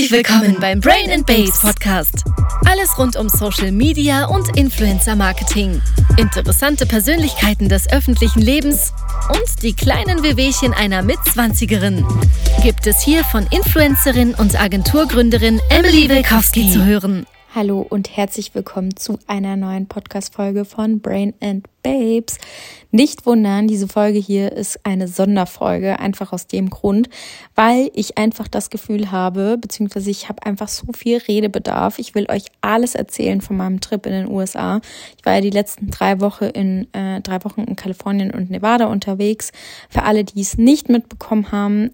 Herzlich willkommen beim Brain and Babes Podcast. Alles rund um Social Media und Influencer Marketing. Interessante Persönlichkeiten des öffentlichen Lebens und die kleinen Wehwehchen einer Mitzwanzigerin. Gibt es hier von Influencerin und Agenturgründerin Emily Wilkowski zu hören. Hallo und herzlich willkommen zu einer neuen Podcast-Folge von Brain and Babes. Nicht wundern, diese Folge hier ist eine Sonderfolge, einfach aus dem Grund, weil ich einfach das Gefühl habe, beziehungsweise ich habe einfach so viel Redebedarf. Ich will euch alles erzählen von meinem Trip in den USA. Ich war ja die letzten drei Wochen in Kalifornien und Nevada unterwegs. Für alle, die es nicht mitbekommen haben,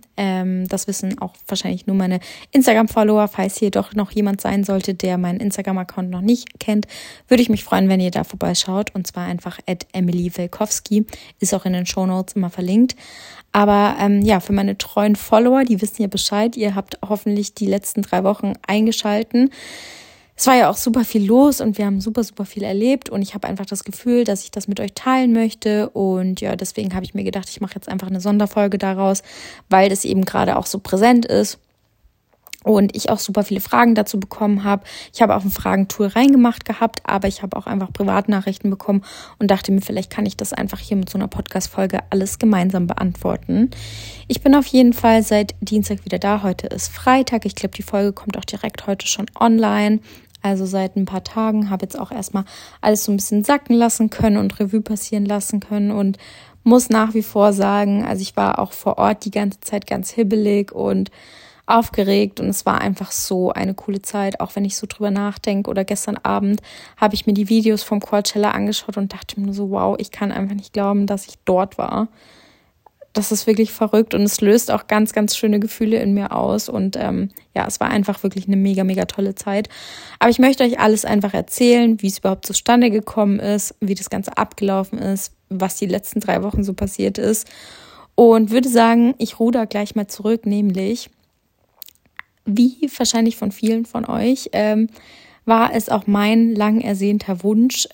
das wissen auch wahrscheinlich nur meine Instagram-Follower. Falls hier doch noch jemand sein sollte, der meinen Instagram-Account noch nicht kennt, würde ich mich freuen, wenn ihr da vorbeischaut. Und zwar einfach @EmilyWelkowski, ist auch in den Shownotes immer verlinkt. Aber für meine treuen Follower, die wissen ja Bescheid, ihr habt hoffentlich die letzten 3 Wochen eingeschalten. Es war ja auch super viel los und wir haben super, super viel erlebt und ich habe einfach das Gefühl, dass ich das mit euch teilen möchte und ja, deswegen habe ich mir gedacht, ich mache jetzt einfach eine Sonderfolge daraus, weil das eben gerade auch so präsent ist. Und ich auch super viele Fragen dazu bekommen habe. Ich habe auch ein Fragentool reingemacht gehabt, aber ich habe auch einfach Privatnachrichten bekommen und dachte mir, vielleicht kann ich das einfach hier mit so einer Podcast-Folge alles gemeinsam beantworten. Ich bin auf jeden Fall seit Dienstag wieder da. Heute ist Freitag. Ich glaube, die Folge kommt auch direkt heute schon online. Also seit ein paar Tagen habe jetzt auch erstmal alles so ein bisschen sacken lassen können und Revue passieren lassen können und muss nach wie vor sagen, also ich war auch vor Ort die ganze Zeit ganz hibbelig und aufgeregt und es war einfach so eine coole Zeit, auch wenn ich so drüber nachdenke oder gestern Abend habe ich mir die Videos vom Coachella angeschaut und dachte mir so, wow, ich kann einfach nicht glauben, dass ich dort war. Das ist wirklich verrückt und es löst auch ganz, ganz schöne Gefühle in mir aus und es war einfach wirklich eine mega, mega tolle Zeit. Aber ich möchte euch alles einfach erzählen, wie es überhaupt zustande gekommen ist, wie das Ganze abgelaufen ist, was die letzten 3 Wochen so passiert ist und würde sagen, ich ruder gleich mal zurück, nämlich wie wahrscheinlich von vielen von euch war es auch mein lang ersehnter Wunsch,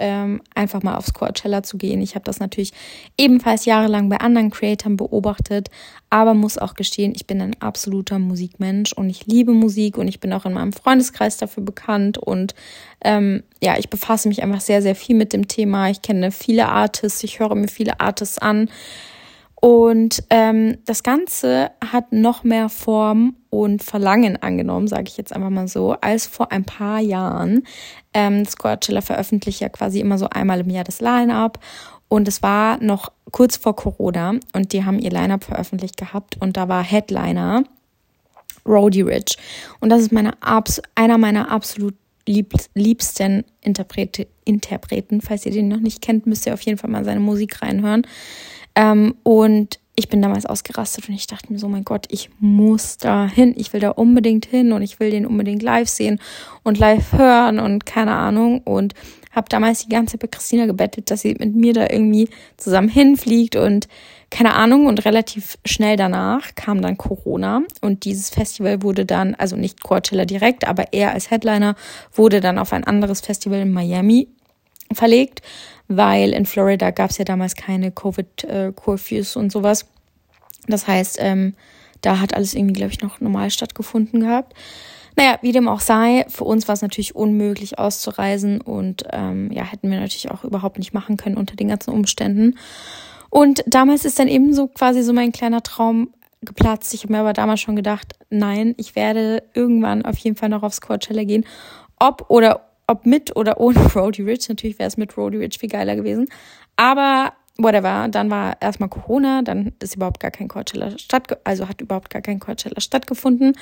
einfach mal aufs Coachella zu gehen. Ich habe das natürlich ebenfalls jahrelang bei anderen Creatoren beobachtet, aber muss auch gestehen, ich bin ein absoluter Musikmensch und ich liebe Musik und ich bin auch in meinem Freundeskreis dafür bekannt und ich befasse mich einfach sehr, sehr viel mit dem Thema. Ich kenne viele Artists, ich höre mir viele Artists an. Und das Ganze hat noch mehr Form und Verlangen angenommen, sage ich jetzt einfach mal so, als vor ein paar Jahren. Das Coachella veröffentlicht ja quasi immer so einmal im Jahr das Line-Up. Und es war noch kurz vor Corona und die haben ihr Line-Up veröffentlicht gehabt. Und da war Headliner Roddy Ricch. Und das ist einer meiner absolut liebsten Interpreten. Falls ihr den noch nicht kennt, müsst ihr auf jeden Fall mal seine Musik reinhören. Und ich bin damals ausgerastet und ich dachte mir so, mein Gott, ich muss da hin, ich will da unbedingt hin und ich will den unbedingt live sehen und live hören und keine Ahnung und habe damals die ganze Zeit bei Christina gebettelt, dass sie mit mir da irgendwie zusammen hinfliegt und keine Ahnung und relativ schnell danach kam dann Corona und dieses Festival wurde dann, also nicht Coachella direkt, aber er als Headliner wurde dann auf ein anderes Festival in Miami verlegt, weil in Florida gab es ja damals keine Covid-Curfews und sowas. Das heißt, da hat alles irgendwie, glaube ich, noch normal stattgefunden gehabt. Naja, wie dem auch sei, für uns war es natürlich unmöglich auszureisen und hätten wir natürlich auch überhaupt nicht machen können unter den ganzen Umständen. Und damals ist dann eben so quasi so mein kleiner Traum geplatzt. Ich habe mir aber damals schon gedacht, nein, ich werde irgendwann auf jeden Fall noch aufs Coachella gehen, ob mit oder ohne Roddy Ricch, natürlich wäre es mit Roddy Ricch viel geiler gewesen, aber whatever, dann war erstmal Corona, dann ist überhaupt gar kein Coachella stattgefunden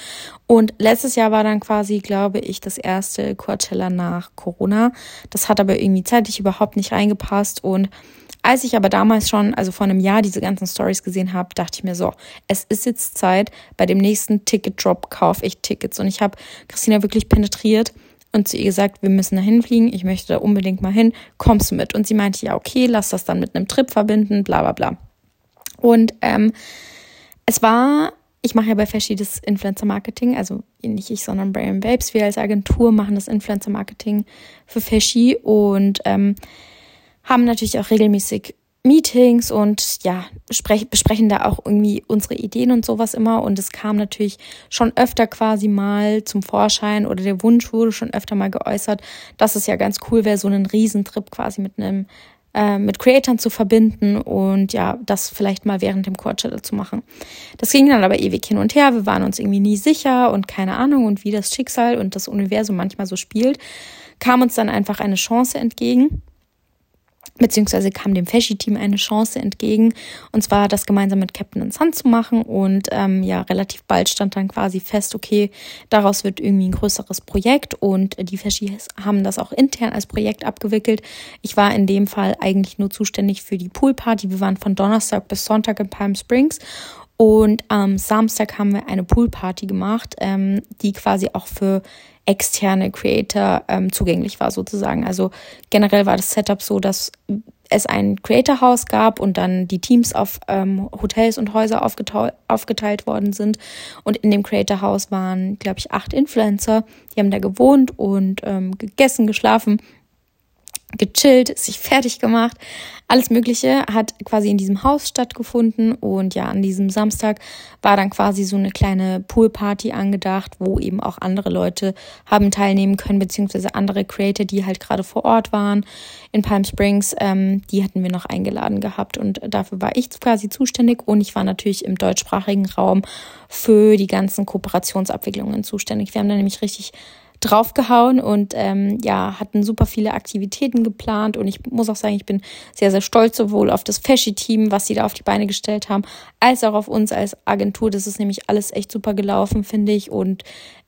und letztes Jahr war dann quasi, glaube ich, das erste Coachella nach Corona, das hat aber irgendwie zeitlich überhaupt nicht reingepasst und als ich aber damals schon, also vor einem Jahr, diese ganzen Stories gesehen habe, dachte ich mir so, es ist jetzt Zeit, bei dem nächsten Ticket-Drop kaufe ich Tickets und ich habe Christina wirklich penetriert, und zu ihr gesagt, wir müssen da hinfliegen, ich möchte da unbedingt mal hin, kommst du mit? Und sie meinte, ja okay, lass das dann mit einem Trip verbinden, bla bla bla. Und ich mache ja bei Feschi das Influencer-Marketing, also nicht ich, sondern Brain & Babes, wir als Agentur machen das Influencer-Marketing für Feschi und haben natürlich auch regelmäßig Meetings und ja, besprechen da auch irgendwie unsere Ideen und sowas immer. Und es kam natürlich schon öfter quasi mal zum Vorschein oder der Wunsch wurde schon öfter mal geäußert, dass es ja ganz cool wäre, so einen Riesentrip quasi mit Creators zu verbinden und ja, das vielleicht mal während dem Coachella zu machen. Das ging dann aber ewig hin und her, wir waren uns irgendwie nie sicher und keine Ahnung und wie das Schicksal und das Universum manchmal so spielt, kam uns dann einfach eine Chance entgegen, beziehungsweise kam dem Feschi-Team eine Chance entgegen, und zwar das gemeinsam mit Captain and Sun zu machen und ja, relativ bald stand dann quasi fest, okay, daraus wird irgendwie ein größeres Projekt und die Feschis haben das auch intern als Projekt abgewickelt. Ich war in dem Fall eigentlich nur zuständig für die Poolparty, wir waren von Donnerstag bis Sonntag in Palm Springs und am Samstag haben wir eine Poolparty gemacht, die quasi auch für externe Creator zugänglich war sozusagen. Also generell war das Setup so, dass es ein Creator-Haus gab und dann die Teams auf Hotels und Häuser aufgeteilt worden sind. Und in dem Creator-Haus waren, glaube ich, 8 Influencer. Die haben da gewohnt und gegessen, geschlafen, gechillt, sich fertig gemacht, alles Mögliche hat quasi in diesem Haus stattgefunden und ja, an diesem Samstag war dann quasi so eine kleine Poolparty angedacht, wo eben auch andere Leute haben teilnehmen können, beziehungsweise andere Creator, die halt gerade vor Ort waren in Palm Springs, die hatten wir noch eingeladen gehabt und dafür war ich quasi zuständig und ich war natürlich im deutschsprachigen Raum für die ganzen Kooperationsabwicklungen zuständig. Wir haben da nämlich richtig draufgehauen und ja, hatten super viele Aktivitäten geplant und ich muss auch sagen, ich bin sehr, sehr stolz sowohl auf das Feschi-Team, was sie da auf die Beine gestellt haben, als auch auf uns als Agentur. Das ist nämlich alles echt super gelaufen, finde ich, und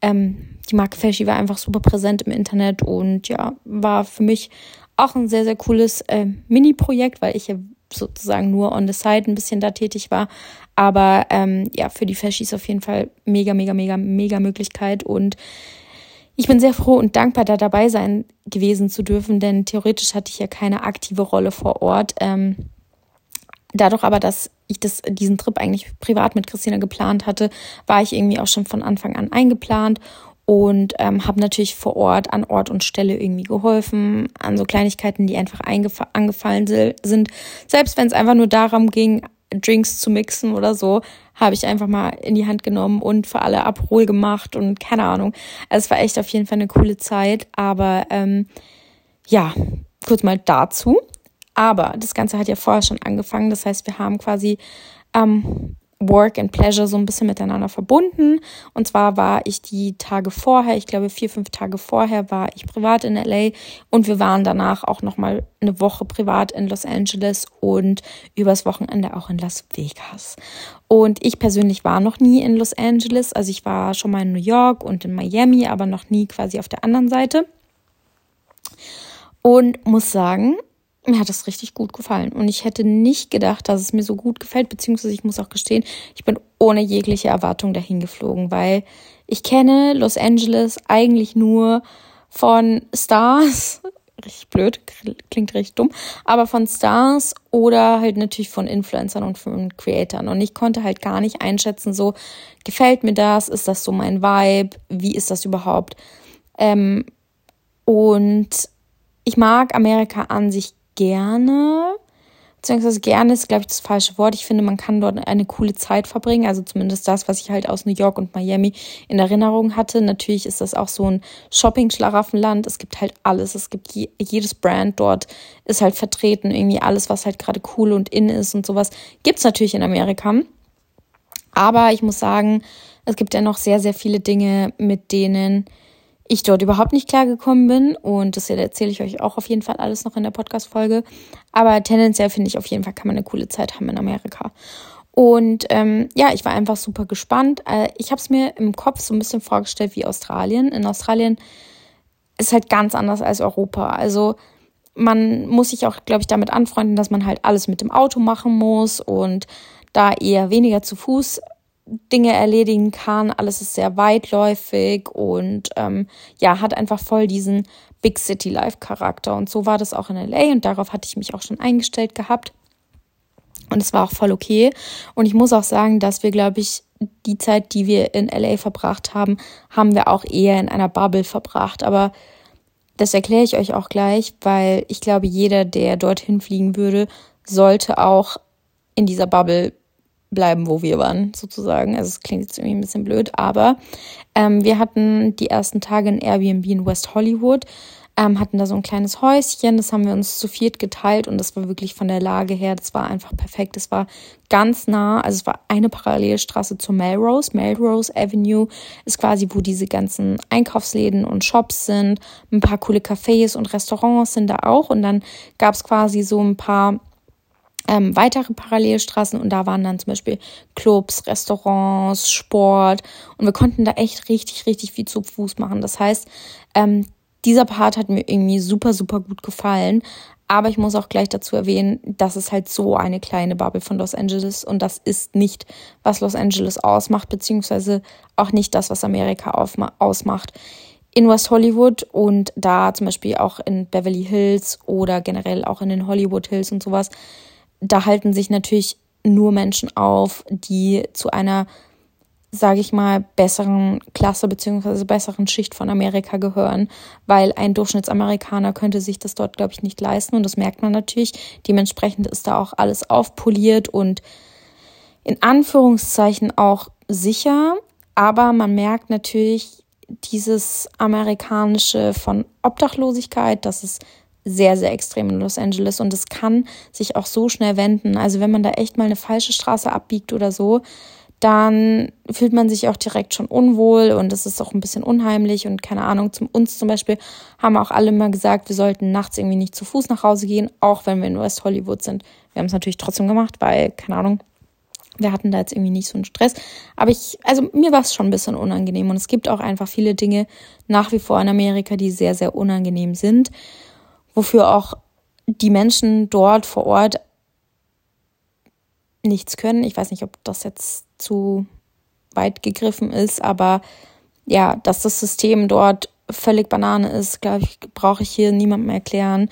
die Marke Feschi war einfach super präsent im Internet und ja, war für mich auch ein sehr, sehr cooles Mini-Projekt, weil ich ja sozusagen nur on the side ein bisschen da tätig war, aber ja, für die Feschis auf jeden Fall mega, mega, mega, mega Möglichkeit und ich bin sehr froh und dankbar, da dabei sein gewesen zu dürfen, denn theoretisch hatte ich ja keine aktive Rolle vor Ort. Dadurch aber, dass ich diesen Trip eigentlich privat mit Christina geplant hatte, war ich irgendwie auch schon von Anfang an eingeplant und habe natürlich vor Ort, an Ort und Stelle irgendwie geholfen, an so Kleinigkeiten, die einfach angefallen sind. Selbst wenn es einfach nur darum ging, Drinks zu mixen oder so, habe ich einfach mal in die Hand genommen und für alle Aperol gemacht und keine Ahnung. Also es war echt auf jeden Fall eine coole Zeit, aber ja, kurz mal dazu. Aber das Ganze hat ja vorher schon angefangen, das heißt, wir haben quasi Work and Pleasure so ein bisschen miteinander verbunden. Und zwar war ich die Tage vorher, ich glaube 4-5 Tage vorher, war ich privat in LA und wir waren danach auch nochmal eine Woche privat in Los Angeles und übers Wochenende auch in Las Vegas. Und ich persönlich war noch nie in Los Angeles, also ich war schon mal in New York und in Miami, aber noch nie quasi auf der anderen Seite. Und muss sagen, mir hat das richtig gut gefallen und ich hätte nicht gedacht, dass es mir so gut gefällt, beziehungsweise ich muss auch gestehen, ich bin ohne jegliche Erwartung dahin geflogen, weil ich kenne Los Angeles eigentlich nur von Stars, richtig blöd, klingt richtig dumm, aber von Stars oder halt natürlich von Influencern und von Creatoren und ich konnte halt gar nicht einschätzen, so gefällt mir das, ist das so mein Vibe, wie ist das überhaupt? Und ich mag Amerika an sich gerne, beziehungsweise gerne ist, glaube ich, das falsche Wort. Ich finde, man kann dort eine coole Zeit verbringen, also zumindest das, was ich halt aus New York und Miami in Erinnerung hatte. Natürlich ist das auch so ein Shopping-Schlaraffenland, es gibt halt alles, es gibt jedes Brand dort, ist halt vertreten, irgendwie alles, was halt gerade cool und in ist und sowas, gibt es natürlich in Amerika. Aber ich muss sagen, es gibt ja noch sehr, sehr viele Dinge, mit denen ich dort überhaupt nicht klargekommen bin und das erzähle ich euch auch auf jeden Fall alles noch in der Podcast-Folge, aber tendenziell finde ich auf jeden Fall, kann man eine coole Zeit haben in Amerika. Und ja, ich war einfach super gespannt. Ich habe es mir im Kopf so ein bisschen vorgestellt wie Australien. In Australien ist halt ganz anders als Europa, also man muss sich auch, glaube ich, damit anfreunden, dass man halt alles mit dem Auto machen muss und da eher weniger zu Fuß Dinge erledigen kann, alles ist sehr weitläufig und ja, hat einfach voll diesen Big City Life Charakter und so war das auch in LA und darauf hatte ich mich auch schon eingestellt gehabt und es war auch voll okay und ich muss auch sagen, dass wir, glaube ich, die Zeit, die wir in LA verbracht haben, haben wir auch eher in einer Bubble verbracht, aber das erkläre ich euch auch gleich, weil ich glaube, jeder, der dorthin fliegen würde, sollte auch in dieser Bubble bleiben, wo wir waren, sozusagen. Also es klingt jetzt irgendwie ein bisschen blöd, aber wir hatten die ersten Tage ein Airbnb in West Hollywood, hatten da so ein kleines Häuschen, das haben wir uns zu viert geteilt und das war wirklich von der Lage her, das war einfach perfekt, das war ganz nah, also es war eine Parallelstraße zur Melrose Avenue ist quasi, wo diese ganzen Einkaufsläden und Shops sind, ein paar coole Cafés und Restaurants sind da auch und dann gab es quasi so ein paar weitere Parallelstraßen und da waren dann zum Beispiel Clubs, Restaurants, Sport und wir konnten da echt richtig, richtig viel zu Fuß machen. Das heißt, dieser Part hat mir irgendwie super, super gut gefallen, aber ich muss auch gleich dazu erwähnen, das ist halt so eine kleine Bubble von Los Angeles und das ist nicht, was Los Angeles ausmacht, beziehungsweise auch nicht das, was Amerika ausmacht. In West Hollywood und da zum Beispiel auch in Beverly Hills oder generell auch in den Hollywood Hills und sowas, da halten sich natürlich nur Menschen auf, die zu einer, sage ich mal, besseren Klasse bzw. besseren Schicht von Amerika gehören, weil ein Durchschnittsamerikaner könnte sich das dort, glaube ich, nicht leisten und das merkt man natürlich. Dementsprechend ist da auch alles aufpoliert und in Anführungszeichen auch sicher, aber man merkt natürlich dieses Amerikanische von Obdachlosigkeit, dass es sehr, sehr extrem in Los Angeles und es kann sich auch so schnell wenden. Also wenn man da echt mal eine falsche Straße abbiegt oder so, dann fühlt man sich auch direkt schon unwohl und es ist auch ein bisschen unheimlich und keine Ahnung. Uns zum Beispiel haben auch alle immer gesagt, wir sollten nachts irgendwie nicht zu Fuß nach Hause gehen, auch wenn wir in West Hollywood sind. Wir haben es natürlich trotzdem gemacht, weil, keine Ahnung, wir hatten da jetzt irgendwie nicht so einen Stress. Aber mir war es schon ein bisschen unangenehm und es gibt auch einfach viele Dinge nach wie vor in Amerika, die sehr, sehr unangenehm sind, wofür auch die Menschen dort vor Ort nichts können. Ich weiß nicht, ob das jetzt zu weit gegriffen ist, aber ja, dass das System dort völlig Banane ist, glaube ich, brauche ich hier niemandem erklären.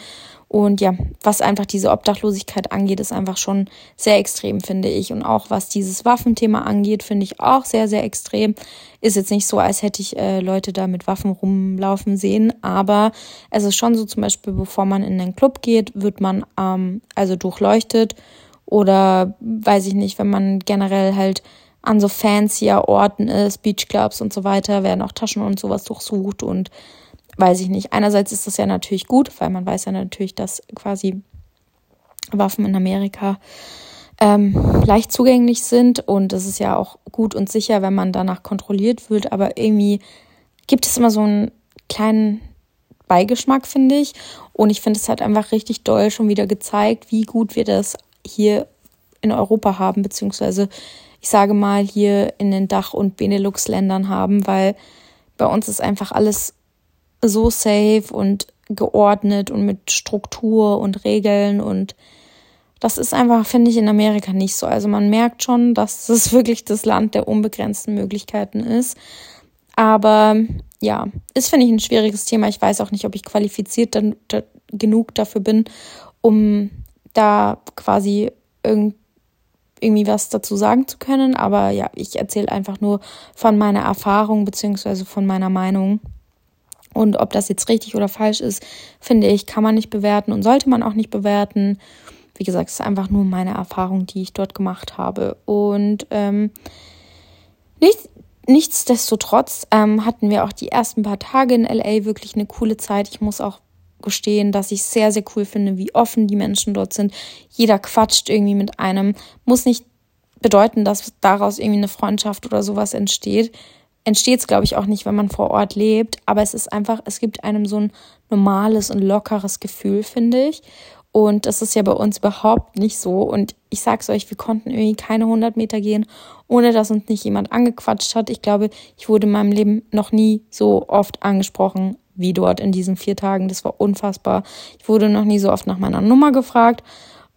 Und ja, was einfach diese Obdachlosigkeit angeht, ist einfach schon sehr extrem, finde ich. Und auch was dieses Waffenthema angeht, finde ich auch sehr, sehr extrem. Ist jetzt nicht so, als hätte ich Leute da mit Waffen rumlaufen sehen, aber es ist schon so, zum Beispiel, bevor man in den Club geht, wird man also durchleuchtet oder, weiß ich nicht, wenn man generell halt an so fancier Orten ist, Beachclubs und so weiter, werden auch Taschen und sowas durchsucht und weiß ich nicht. Einerseits ist das ja natürlich gut, weil man weiß ja natürlich, dass quasi Waffen in Amerika leicht zugänglich sind und es ist ja auch gut und sicher, wenn man danach kontrolliert wird, aber irgendwie gibt es immer so einen kleinen Beigeschmack, finde ich, und ich finde, es hat einfach richtig doll schon wieder gezeigt, wie gut wir das hier in Europa haben, beziehungsweise ich sage mal hier in den Dach- und Benelux-Ländern haben, weil bei uns ist einfach alles so safe und geordnet und mit Struktur und Regeln und das ist einfach, finde ich, in Amerika nicht so. Also man merkt schon, dass es wirklich das Land der unbegrenzten Möglichkeiten ist. Aber ja, ist, finde ich, ein schwieriges Thema. Ich weiß auch nicht, ob ich qualifiziert genug dafür bin, um da quasi irgendwie was dazu sagen zu können. Aber ja, ich erzähle einfach nur von meiner Erfahrung beziehungsweise von meiner Meinung. Und ob das jetzt richtig oder falsch ist, finde ich, kann man nicht bewerten und sollte man auch nicht bewerten. Wie gesagt, es ist einfach nur meine Erfahrung, die ich dort gemacht habe. Und nichtsdestotrotz hatten wir auch die ersten paar Tage in LA wirklich eine coole Zeit. Ich muss auch gestehen, dass ich sehr, sehr cool finde, wie offen die Menschen dort sind. Jeder quatscht irgendwie mit einem. Muss nicht bedeuten, dass daraus irgendwie eine Freundschaft oder sowas entsteht. Entsteht es, glaube ich, auch nicht, wenn man vor Ort lebt, aber es ist einfach, es gibt einem so ein normales und lockeres Gefühl, finde ich. Und das ist ja bei uns überhaupt nicht so. Und ich sag's euch, wir konnten irgendwie keine 100 Meter gehen, ohne dass uns nicht jemand angequatscht hat. Ich glaube, ich wurde in meinem Leben noch nie so oft angesprochen wie dort in diesen 4 Tagen. Das war unfassbar. Ich wurde noch nie so oft nach meiner Nummer gefragt.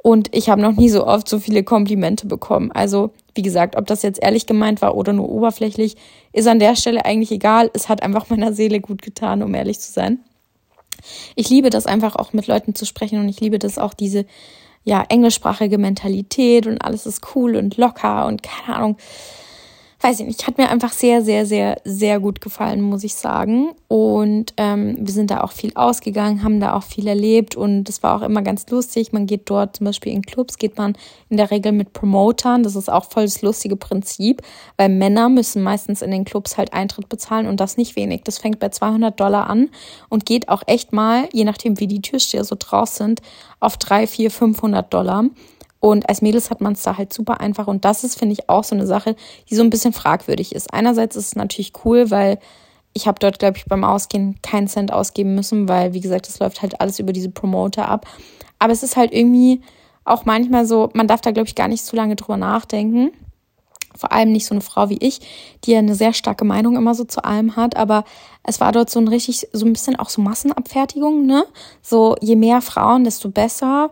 Und ich habe noch nie so oft so viele Komplimente bekommen. Also, wie gesagt, ob das jetzt ehrlich gemeint war oder nur oberflächlich, ist an der Stelle eigentlich egal. Es hat einfach meiner Seele gut getan, um ehrlich zu sein. Ich liebe das einfach auch, mit Leuten zu sprechen und ich liebe das auch, diese englischsprachige Mentalität und alles ist cool und locker und keine Ahnung. weiß ich nicht, hat mir einfach sehr, sehr, sehr, sehr gut gefallen, muss ich sagen. Und wir sind da auch viel ausgegangen, haben da auch viel erlebt und das war auch immer ganz lustig. Man geht dort zum Beispiel in Clubs, geht man in der Regel mit Promotern. Das ist auch voll das lustige Prinzip, weil Männer müssen meistens in den Clubs halt Eintritt bezahlen und das nicht wenig. Das fängt bei $200 an und geht auch echt mal, je nachdem wie die Türsteher so draus sind, auf $300, $400, $500. Und als Mädels hat man es da halt super einfach. Und das ist, finde ich, auch so eine Sache, die so ein bisschen fragwürdig ist. Einerseits ist es natürlich cool, weil ich habe dort, glaube ich, beim Ausgehen keinen Cent ausgeben müssen, weil, wie gesagt, das läuft halt alles über diese Promoter ab. Aber es ist halt irgendwie auch manchmal so, man darf da, glaube ich, gar nicht zu lange drüber nachdenken. Vor allem nicht so eine Frau wie ich, die ja eine sehr starke Meinung immer so zu allem hat, aber es war dort so ein richtig, so ein bisschen auch so Massenabfertigung, ne? So, je mehr Frauen, desto besser.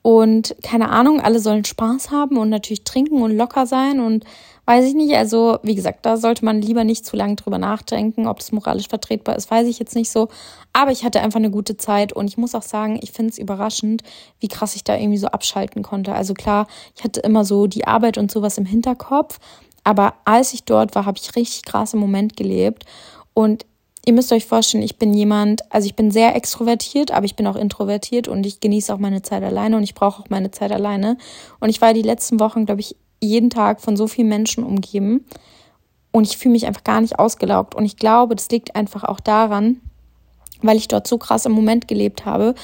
Und keine Ahnung, alle sollen Spaß haben und natürlich trinken und locker sein und weiß ich nicht. Also wie gesagt, da sollte man lieber nicht zu lange drüber nachdenken, ob das moralisch vertretbar ist, weiß ich jetzt nicht so. Aber ich hatte einfach eine gute Zeit und ich muss auch sagen, ich finde es überraschend, wie krass ich da irgendwie so abschalten konnte. Also klar, ich hatte immer so die Arbeit und sowas im Hinterkopf, aber als ich dort war, habe ich richtig krass im Moment gelebt. Und ihr müsst euch vorstellen, ich bin jemand, also ich bin sehr extrovertiert, aber ich bin auch introvertiert und ich genieße auch meine Zeit alleine und ich brauche auch meine Zeit alleine. Und ich war die letzten Wochen, glaube ich, jeden Tag von so vielen Menschen umgeben und ich fühle mich einfach gar nicht ausgelaugt. Und ich glaube, das liegt einfach auch daran, weil ich dort so krass im Moment gelebt habe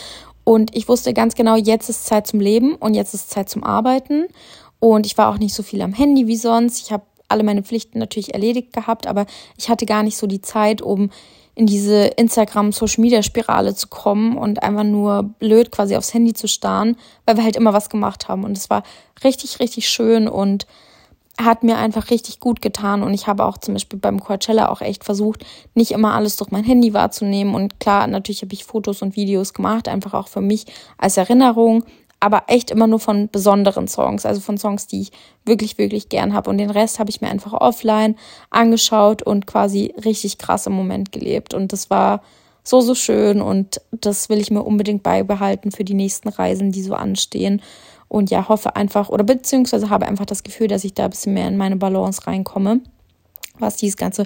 und ich wusste ganz genau, jetzt ist Zeit zum Leben und jetzt ist Zeit zum Arbeiten und ich war auch nicht so viel am Handy wie sonst. Ich habe alle meine Pflichten natürlich erledigt gehabt, aber ich hatte gar nicht so die Zeit, um in diese Instagram-Social-Media-Spirale zu kommen und einfach nur blöd quasi aufs Handy zu starren, weil wir halt immer was gemacht haben. Und es war richtig, richtig schön und hat mir einfach richtig gut getan. Und ich habe auch zum Beispiel beim Coachella auch echt versucht, nicht immer alles durch mein Handy wahrzunehmen. Und klar, natürlich habe ich Fotos und Videos gemacht, einfach auch für mich als Erinnerung, aber echt immer nur von besonderen Songs, also von Songs, die ich wirklich, wirklich gern habe. Und den Rest habe ich mir einfach offline angeschaut und quasi richtig krass im Moment gelebt. Und das war so, so schön und das will ich mir unbedingt beibehalten für die nächsten Reisen, die so anstehen. Und ja, hoffe einfach oder beziehungsweise habe einfach das Gefühl, dass ich da ein bisschen mehr in meine Balance reinkomme, was dieses ganze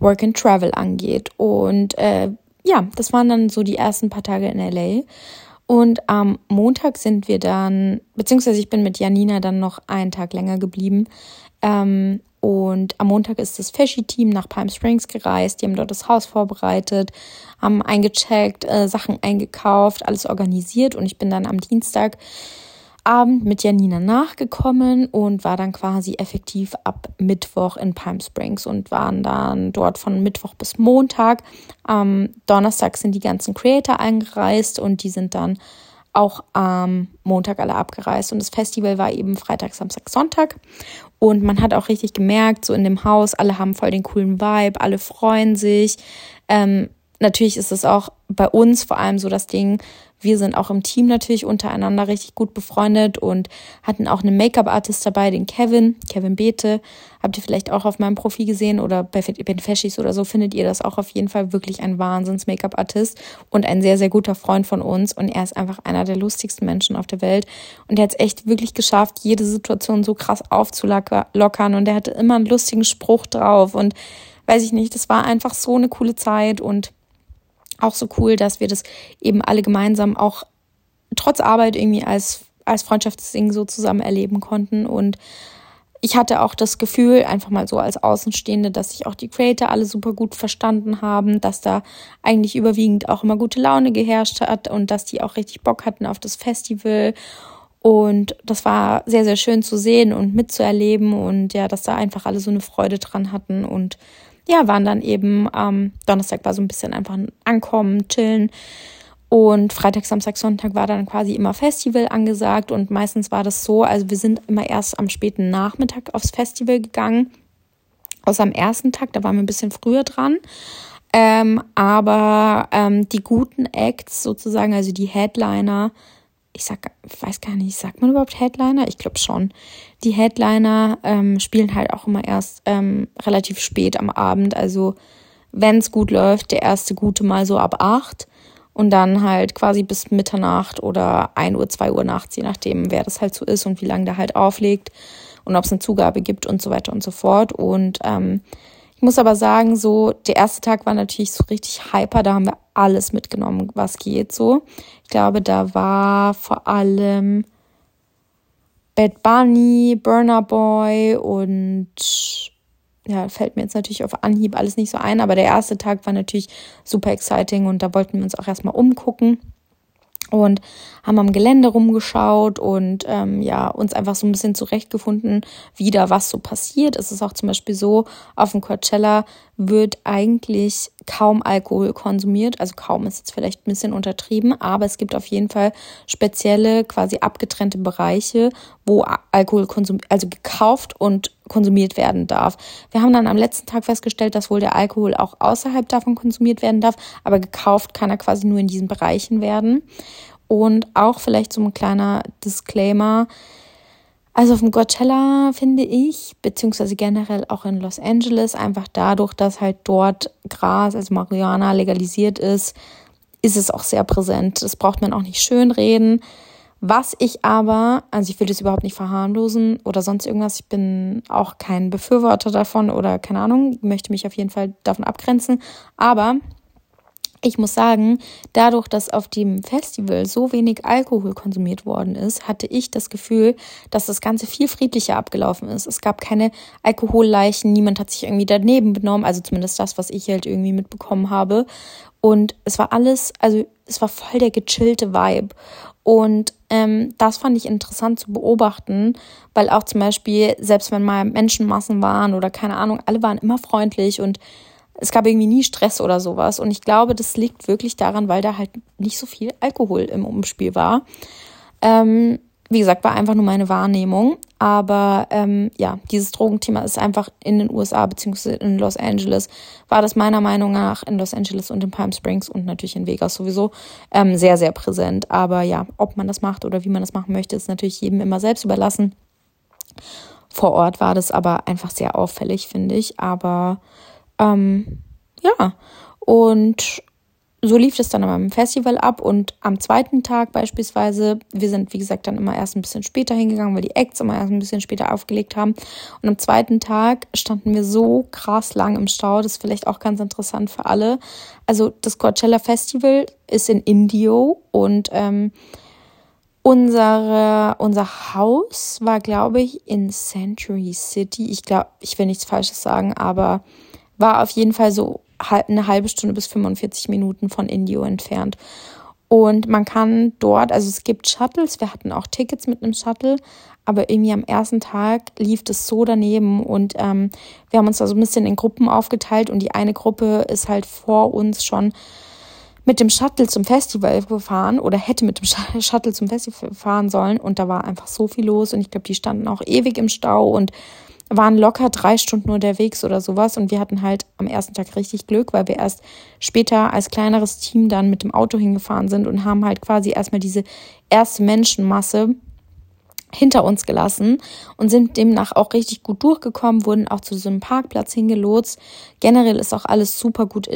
Work and Travel angeht. Und ja, das waren dann so die ersten paar Tage in LA. Und am Montag sind wir dann, beziehungsweise ich bin mit Janina dann noch einen Tag länger geblieben. Und am Montag ist das Feschi-Team nach Palm Springs gereist. Die haben dort das Haus vorbereitet, haben eingecheckt, Sachen eingekauft, alles organisiert. Und ich bin dann am Dienstagabend mit Janina nachgekommen und war dann quasi effektiv ab Mittwoch in Palm Springs und waren dann dort von Mittwoch bis Montag. Am Donnerstag sind die ganzen Creator eingereist und die sind dann auch am Montag alle abgereist. Und das Festival war eben Freitag, Samstag, Sonntag. Und man hat auch richtig gemerkt, so in dem Haus, alle haben voll den coolen Vibe, alle freuen sich. Natürlich ist es auch bei uns vor allem so das Ding, wir sind auch im Team natürlich untereinander richtig gut befreundet und hatten auch einen Make-up-Artist dabei, den Kevin Beete. Habt ihr vielleicht auch auf meinem Profil gesehen oder bei den Feschis oder so findet ihr das auch auf jeden Fall, wirklich ein Wahnsinns-Make-up-Artist und ein sehr, sehr guter Freund von uns. Und er ist einfach einer der lustigsten Menschen auf der Welt. Und er hat es echt wirklich geschafft, jede Situation so krass aufzulockern und er hatte immer einen lustigen Spruch drauf und weiß ich nicht, das war einfach so eine coole Zeit und auch so cool, dass wir das eben alle gemeinsam auch trotz Arbeit irgendwie als Freundschaftsding so zusammen erleben konnten. Und ich hatte auch das Gefühl, einfach mal so als Außenstehende, dass sich auch die Creator alle super gut verstanden haben, dass da eigentlich überwiegend auch immer gute Laune geherrscht hat und dass die auch richtig Bock hatten auf das Festival. Und das war sehr, sehr schön zu sehen und mitzuerleben und ja, dass da einfach alle so eine Freude dran hatten und ja, waren dann eben, Donnerstag war so ein bisschen einfach ankommen, chillen und Freitag, Samstag, Sonntag war dann quasi immer Festival angesagt und meistens war das so, also wir sind immer erst am späten Nachmittag aufs Festival gegangen, außer am ersten Tag, da waren wir ein bisschen früher dran, aber die guten Acts sozusagen, also die Headliner, sagt man überhaupt Headliner? Ich glaube schon. Die Headliner spielen halt auch immer erst relativ spät am Abend. Also wenn es gut läuft, der erste Gute mal so ab 8 und dann halt quasi bis Mitternacht oder 1 Uhr, 2 Uhr nachts, je nachdem, wer das halt so ist und wie lange der halt auflegt. und ob es eine Zugabe gibt und so weiter und so fort. Und ich muss aber sagen, so der erste Tag war natürlich so richtig hyper, da haben wir alles mitgenommen, was geht so. Ich glaube, da war vor allem Bad Bunny, Burna Boy und ja, fällt mir jetzt natürlich auf Anhieb alles nicht so ein, aber der erste Tag war natürlich super exciting und da wollten wir uns auch erstmal umgucken und haben am Gelände rumgeschaut und ja, uns einfach so ein bisschen zurechtgefunden, wieder was so passiert. Es ist auch zum Beispiel so, auf dem Coachella wird eigentlich kaum Alkohol konsumiert, also kaum ist jetzt vielleicht ein bisschen untertrieben, aber es gibt auf jeden Fall spezielle, quasi abgetrennte Bereiche, wo Alkohol also gekauft und konsumiert werden darf. Wir haben dann am letzten Tag festgestellt, dass wohl der Alkohol auch außerhalb davon konsumiert werden darf, aber gekauft kann er quasi nur in diesen Bereichen werden. Und auch vielleicht so ein kleiner Disclaimer, also auf dem Coachella finde ich, beziehungsweise generell auch in Los Angeles, einfach dadurch, dass halt dort Gras, also Marihuana legalisiert ist, ist es auch sehr präsent. Das braucht man auch nicht schönreden. Was ich aber, also ich will das überhaupt nicht verharmlosen oder sonst irgendwas, ich bin auch kein Befürworter davon oder keine Ahnung, möchte mich auf jeden Fall davon abgrenzen, aber ich muss sagen, dadurch, dass auf dem Festival so wenig Alkohol konsumiert worden ist, hatte ich das Gefühl, dass das Ganze viel friedlicher abgelaufen ist. Es gab keine Alkoholleichen, niemand hat sich irgendwie daneben benommen, also zumindest das, was ich halt irgendwie mitbekommen habe. Und es war alles, also es war voll der gechillte Vibe. Und das fand ich interessant zu beobachten, weil auch zum Beispiel, selbst wenn mal Menschenmassen waren oder keine Ahnung, alle waren immer freundlich und es gab irgendwie nie Stress oder sowas. Und ich glaube, das liegt wirklich daran, weil da halt nicht so viel Alkohol im Umspiel war. Wie gesagt, war einfach nur meine Wahrnehmung. Aber ja, dieses Drogenthema ist einfach in den USA bzw. in Los Angeles, war das meiner Meinung nach in Los Angeles und in Palm Springs und natürlich in Vegas sowieso sehr, sehr präsent. Aber ja, ob man das macht oder wie man das machen möchte, ist natürlich jedem immer selbst überlassen. Vor Ort war das aber einfach sehr auffällig, finde ich. Aber ja, und so lief das dann am Festival ab und am zweiten Tag beispielsweise, wir sind wie gesagt dann immer erst ein bisschen später hingegangen, weil die Acts immer erst ein bisschen später aufgelegt haben und am zweiten Tag standen wir so krass lang im Stau, das ist vielleicht auch ganz interessant für alle. Also das Coachella Festival ist in Indio und unser Haus war, glaube ich, in Century City, ich glaube, ich will nichts Falsches sagen, aber war auf jeden Fall so eine halbe Stunde bis 45 Minuten von Indio entfernt. Und man kann dort, also es gibt Shuttles, wir hatten auch Tickets mit einem Shuttle, aber irgendwie am ersten Tag lief das so daneben und wir haben uns da so ein bisschen in Gruppen aufgeteilt und die eine Gruppe ist halt vor uns schon mit dem Shuttle zum Festival gefahren oder hätte mit dem Shuttle zum Festival fahren sollen und da war einfach so viel los und ich glaube, die standen auch ewig im Stau und waren locker 3 Stunden unterwegs oder sowas und wir hatten halt am ersten Tag richtig Glück, weil wir erst später als kleineres Team dann mit dem Auto hingefahren sind und haben halt quasi erstmal diese erste Menschenmasse hinter uns gelassen und sind demnach auch richtig gut durchgekommen, wurden auch zu so einem Parkplatz hingelotst. Generell ist auch alles super gut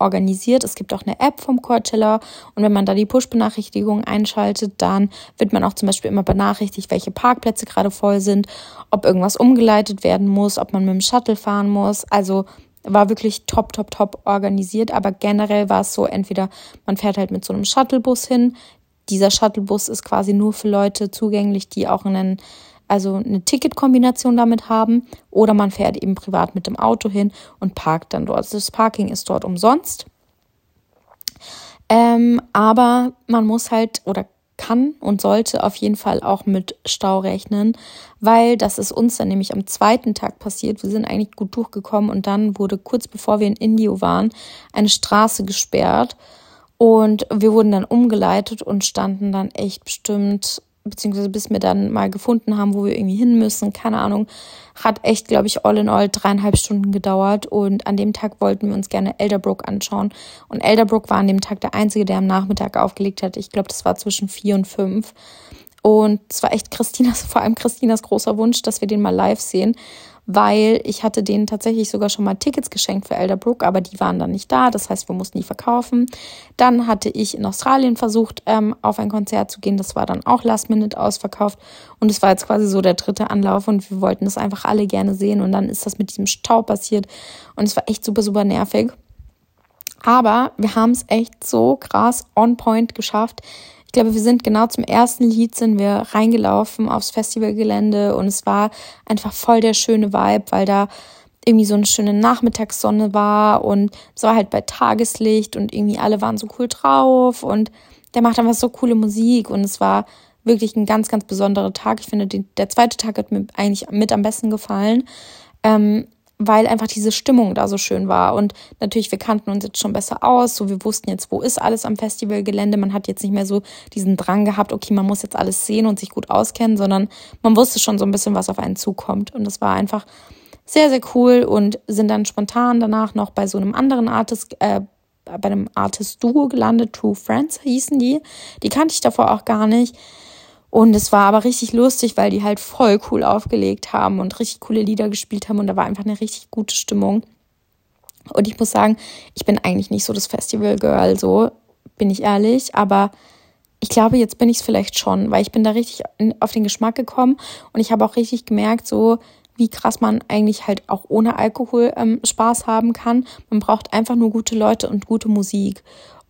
organisiert. Es gibt auch eine App vom Coachella und wenn man da die Push-Benachrichtigungen einschaltet, dann wird man auch zum Beispiel immer benachrichtigt, welche Parkplätze gerade voll sind, ob irgendwas umgeleitet werden muss, ob man mit dem Shuttle fahren muss. Also war wirklich top organisiert, aber generell war es so, entweder man fährt halt mit so einem Shuttlebus hin. Dieser Shuttlebus ist quasi nur für Leute zugänglich, die auch eine Ticketkombination damit haben. Oder man fährt eben privat mit dem Auto hin und parkt dann dort. Das Parking ist dort umsonst. Aber man muss halt oder kann und sollte auf jeden Fall auch mit Stau rechnen, weil das ist uns dann nämlich am zweiten Tag passiert. Wir sind eigentlich gut durchgekommen und dann wurde kurz bevor wir in Indio waren, eine Straße gesperrt. Und wir wurden dann umgeleitet und standen dann echt bestimmt, beziehungsweise bis wir dann mal gefunden haben, wo wir irgendwie hin müssen, keine Ahnung, hat echt, glaube ich, all in all 3,5 Stunden gedauert. Und an dem Tag wollten wir uns gerne Elderbrook anschauen. Und Elderbrook war an dem Tag der einzige, der am Nachmittag aufgelegt hat. Ich glaube, das war zwischen 4 und 5. Und es war echt vor allem Christinas großer Wunsch, dass wir den mal live sehen, weil ich hatte denen tatsächlich sogar schon mal Tickets geschenkt für Elderbrook, aber die waren dann nicht da, das heißt, wir mussten die verkaufen. Dann hatte ich in Australien versucht, auf ein Konzert zu gehen, das war dann auch last minute ausverkauft und es war jetzt quasi so der dritte Anlauf und wir wollten das einfach alle gerne sehen und dann ist das mit diesem Stau passiert und es war echt super, super nervig. Aber wir haben es echt so krass on point geschafft. Ich glaube, wir sind genau zum ersten Lied sind wir reingelaufen aufs Festivalgelände und es war einfach voll der schöne Vibe, weil da irgendwie so eine schöne Nachmittagssonne war und es war halt bei Tageslicht und irgendwie alle waren so cool drauf und der macht einfach so coole Musik und es war wirklich ein ganz, ganz besonderer Tag. Ich finde, der zweite Tag hat mir eigentlich mit am besten gefallen, weil einfach diese Stimmung da so schön war. Und natürlich, wir kannten uns jetzt schon besser aus. So, wir wussten jetzt, wo ist alles am Festivalgelände. Man hat jetzt nicht mehr so diesen Drang gehabt, okay, man muss jetzt alles sehen und sich gut auskennen, sondern man wusste schon so ein bisschen, was auf einen zukommt. Und das war einfach sehr, sehr cool und sind dann spontan danach noch bei so einem anderen Artist, bei einem Artist-Duo gelandet. True Friends hießen die. Die kannte ich davor auch gar nicht. Und es war aber richtig lustig, weil die halt voll cool aufgelegt haben und richtig coole Lieder gespielt haben und da war einfach eine richtig gute Stimmung. Und ich muss sagen, ich bin eigentlich nicht so das Festival-Girl, so bin ich ehrlich, aber ich glaube, jetzt bin ich es vielleicht schon, weil ich bin da richtig auf den Geschmack gekommen und ich habe auch richtig gemerkt, so wie krass man eigentlich halt auch ohne Alkohol Spaß haben kann. Man braucht einfach nur gute Leute und gute Musik.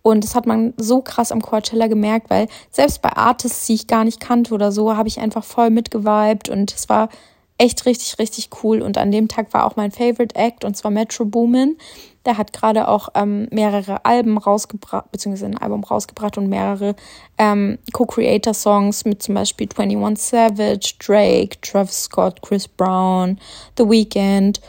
Und das hat man so krass am Coachella gemerkt, weil selbst bei Artists, die ich gar nicht kannte oder so, habe ich einfach voll mitgevibed und es war echt richtig, richtig cool. Und an dem Tag war auch mein Favorite Act und zwar Metro Boomin. Der hat gerade auch mehrere Alben rausgebracht, beziehungsweise ein Album rausgebracht und mehrere Co-Creator-Songs mit zum Beispiel 21 Savage, Drake, Travis Scott, Chris Brown, The Weeknd.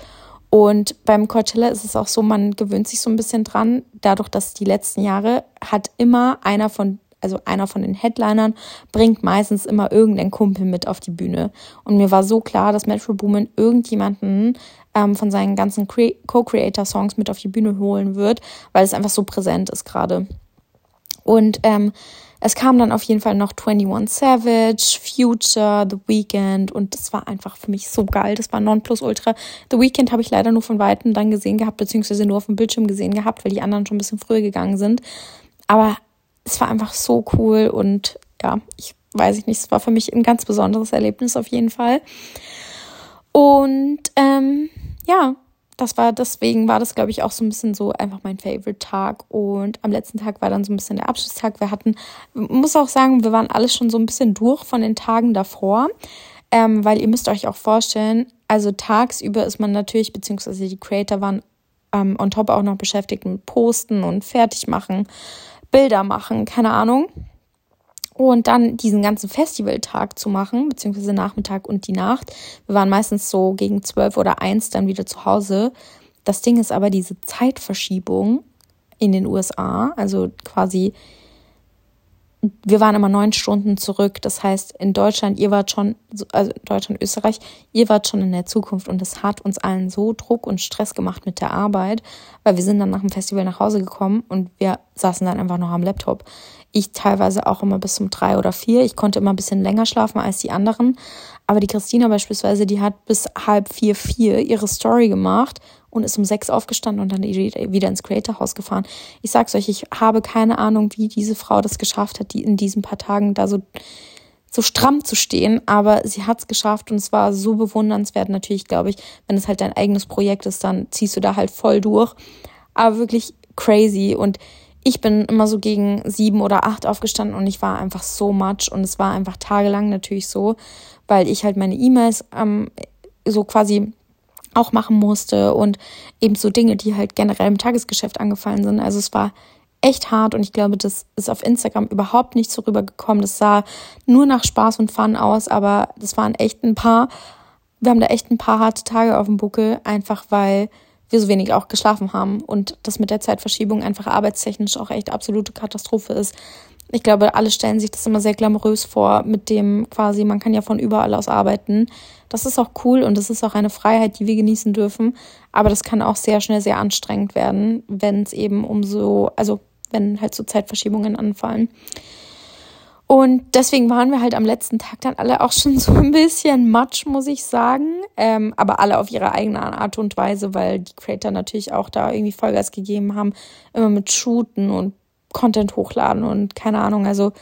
Und beim Coachella ist es auch so, man gewöhnt sich so ein bisschen dran, dadurch, dass die letzten Jahre hat immer einer von den Headlinern bringt meistens immer irgendeinen Kumpel mit auf die Bühne. Und mir war so klar, dass Metro Boomin irgendjemanden von seinen ganzen Co-Creator-Songs mit auf die Bühne holen wird, weil es einfach so präsent ist gerade. Und es kam dann auf jeden Fall noch 21 Savage, Future, The Weeknd und das war einfach für mich so geil. Das war Nonplusultra. The Weeknd habe ich leider nur von Weitem dann gesehen gehabt, beziehungsweise nur auf dem Bildschirm gesehen gehabt, weil die anderen schon ein bisschen früher gegangen sind. Aber es war einfach so cool und ja, es war für mich ein ganz besonderes Erlebnis auf jeden Fall. Und ja, deswegen war das, glaube ich, auch so ein bisschen so einfach mein Favorite-Tag. Und am letzten Tag war dann so ein bisschen der Abschlusstag. Muss auch sagen, wir waren alles schon so ein bisschen durch von den Tagen davor. Weil ihr müsst euch auch vorstellen, also tagsüber ist man natürlich, beziehungsweise die Creator waren on top auch noch beschäftigt mit Posten und Fertigmachen, Bilder machen, keine Ahnung. Und dann diesen ganzen Festivaltag zu machen, beziehungsweise Nachmittag und die Nacht. Wir waren meistens so gegen 12 oder 1 dann wieder zu Hause. Das Ding ist aber diese Zeitverschiebung in den USA. Also quasi, wir waren immer 9 Stunden zurück. Das heißt, in Deutschland, Österreich, ihr wart schon in der Zukunft. Und das hat uns allen so Druck und Stress gemacht mit der Arbeit, weil wir sind dann nach dem Festival nach Hause gekommen und wir saßen dann einfach noch am Laptop. Ich teilweise auch immer bis um 3 oder 4. Ich konnte immer ein bisschen länger schlafen als die anderen. Aber die Christina beispielsweise, die hat bis 3:30, 4 ihre Story gemacht und ist um 6 aufgestanden und dann wieder ins Creator-Haus gefahren. Ich sag's euch, ich habe keine Ahnung, wie diese Frau das geschafft hat, die in diesen paar Tagen da so stramm zu stehen. Aber sie hat's geschafft und es war so bewundernswert. Natürlich, glaube ich, wenn es halt dein eigenes Projekt ist, dann ziehst du da halt voll durch. Aber wirklich crazy. Und ich bin immer so gegen 7 oder 8 aufgestanden und ich war einfach so much und es war einfach tagelang natürlich so, weil ich halt meine E-Mails so quasi auch machen musste und eben so Dinge, die halt generell im Tagesgeschäft angefallen sind. Also es war echt hart und ich glaube, das ist auf Instagram überhaupt nicht so rübergekommen. Das sah nur nach Spaß und Fun aus, aber das waren echt wir haben da echt ein paar harte Tage auf dem Buckel, einfach weil wir so wenig auch geschlafen haben und das mit der Zeitverschiebung einfach arbeitstechnisch auch echt absolute Katastrophe ist. Ich glaube, alle stellen sich das immer sehr glamourös vor, mit dem quasi, man kann ja von überall aus arbeiten. Das ist auch cool und das ist auch eine Freiheit, die wir genießen dürfen, aber das kann auch sehr schnell sehr anstrengend werden, wenn halt so Zeitverschiebungen anfallen. Und deswegen waren wir halt am letzten Tag dann alle auch schon so ein bisschen matsch, muss ich sagen. Aber alle auf ihre eigene Art und Weise, weil die Creator natürlich auch da irgendwie Vollgas gegeben haben. Immer mit Shooten und Content hochladen und keine Ahnung. Also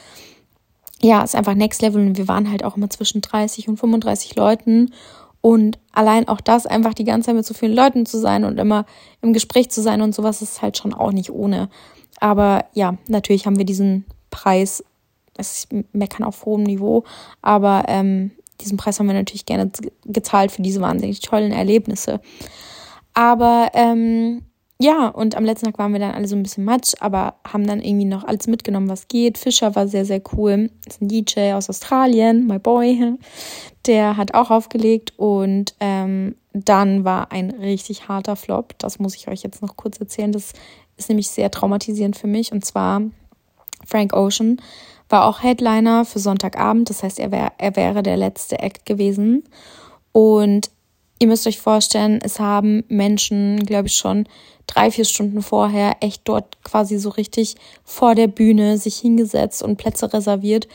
ja, ist einfach Next Level. Und wir waren halt auch immer zwischen 30 und 35 Leuten. Und allein auch das, einfach die ganze Zeit mit so vielen Leuten zu sein und immer im Gespräch zu sein und sowas, ist halt schon auch nicht ohne. Aber ja, natürlich haben wir diesen Preis, es ist Meckern auf hohem Niveau, aber diesen Preis haben wir natürlich gerne gezahlt für diese wahnsinnig tollen Erlebnisse. Aber ja, und am letzten Tag waren wir dann alle so ein bisschen matsch, aber haben dann irgendwie noch alles mitgenommen, was geht. Fischer war sehr, sehr cool. Das ist ein DJ aus Australien, my boy. Der hat auch aufgelegt und dann war ein richtig harter Flop. Das muss ich euch jetzt noch kurz erzählen. Das ist nämlich sehr traumatisierend für mich. Und zwar Frank Ocean war auch Headliner für Sonntagabend. Das heißt, er wäre der letzte Act gewesen. Und ihr müsst euch vorstellen, es haben Menschen, glaube ich, schon 3-4 Stunden vorher echt dort quasi so richtig vor der Bühne sich hingesetzt und Plätze reserviert.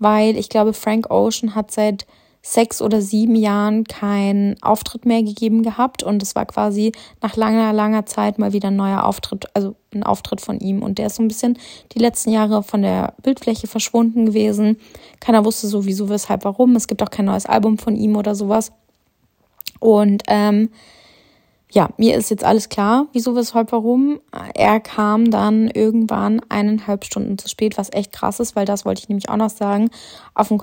Weil ich glaube, Frank Ocean hat seit 6 oder 7 Jahren keinen Auftritt mehr gegeben gehabt. Und es war quasi nach langer, langer Zeit mal wieder ein neuer Auftritt, also ein Auftritt von ihm. Und der ist so ein bisschen die letzten Jahre von der Bildfläche verschwunden gewesen. Keiner wusste so, wieso, weshalb, warum. Es gibt auch kein neues Album von ihm oder sowas. Und ja, mir ist jetzt alles klar, wieso, weshalb, warum. Er kam dann irgendwann 1,5 Stunden zu spät, was echt krass ist, weil das wollte ich nämlich auch noch sagen. Auf dem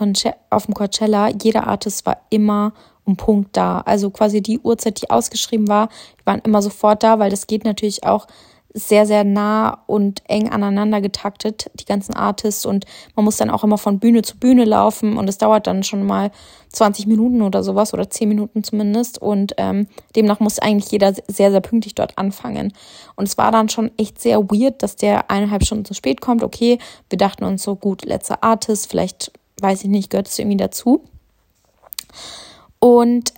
Coachella, jeder Artist war immer um Punkt da. Also quasi die Uhrzeit, die ausgeschrieben war, die waren immer sofort da, weil das geht natürlich auch sehr, sehr nah und eng aneinander getaktet, die ganzen Artists. Und man muss dann auch immer von Bühne zu Bühne laufen. Und es dauert dann schon mal 20 Minuten oder sowas oder 10 Minuten zumindest. Und demnach muss eigentlich jeder sehr, sehr pünktlich dort anfangen. Und es war dann schon echt sehr weird, dass der 1,5 Stunden zu spät kommt. Okay, wir dachten uns so, gut, letzter Artist, vielleicht, weiß ich nicht, gehört es irgendwie dazu. Und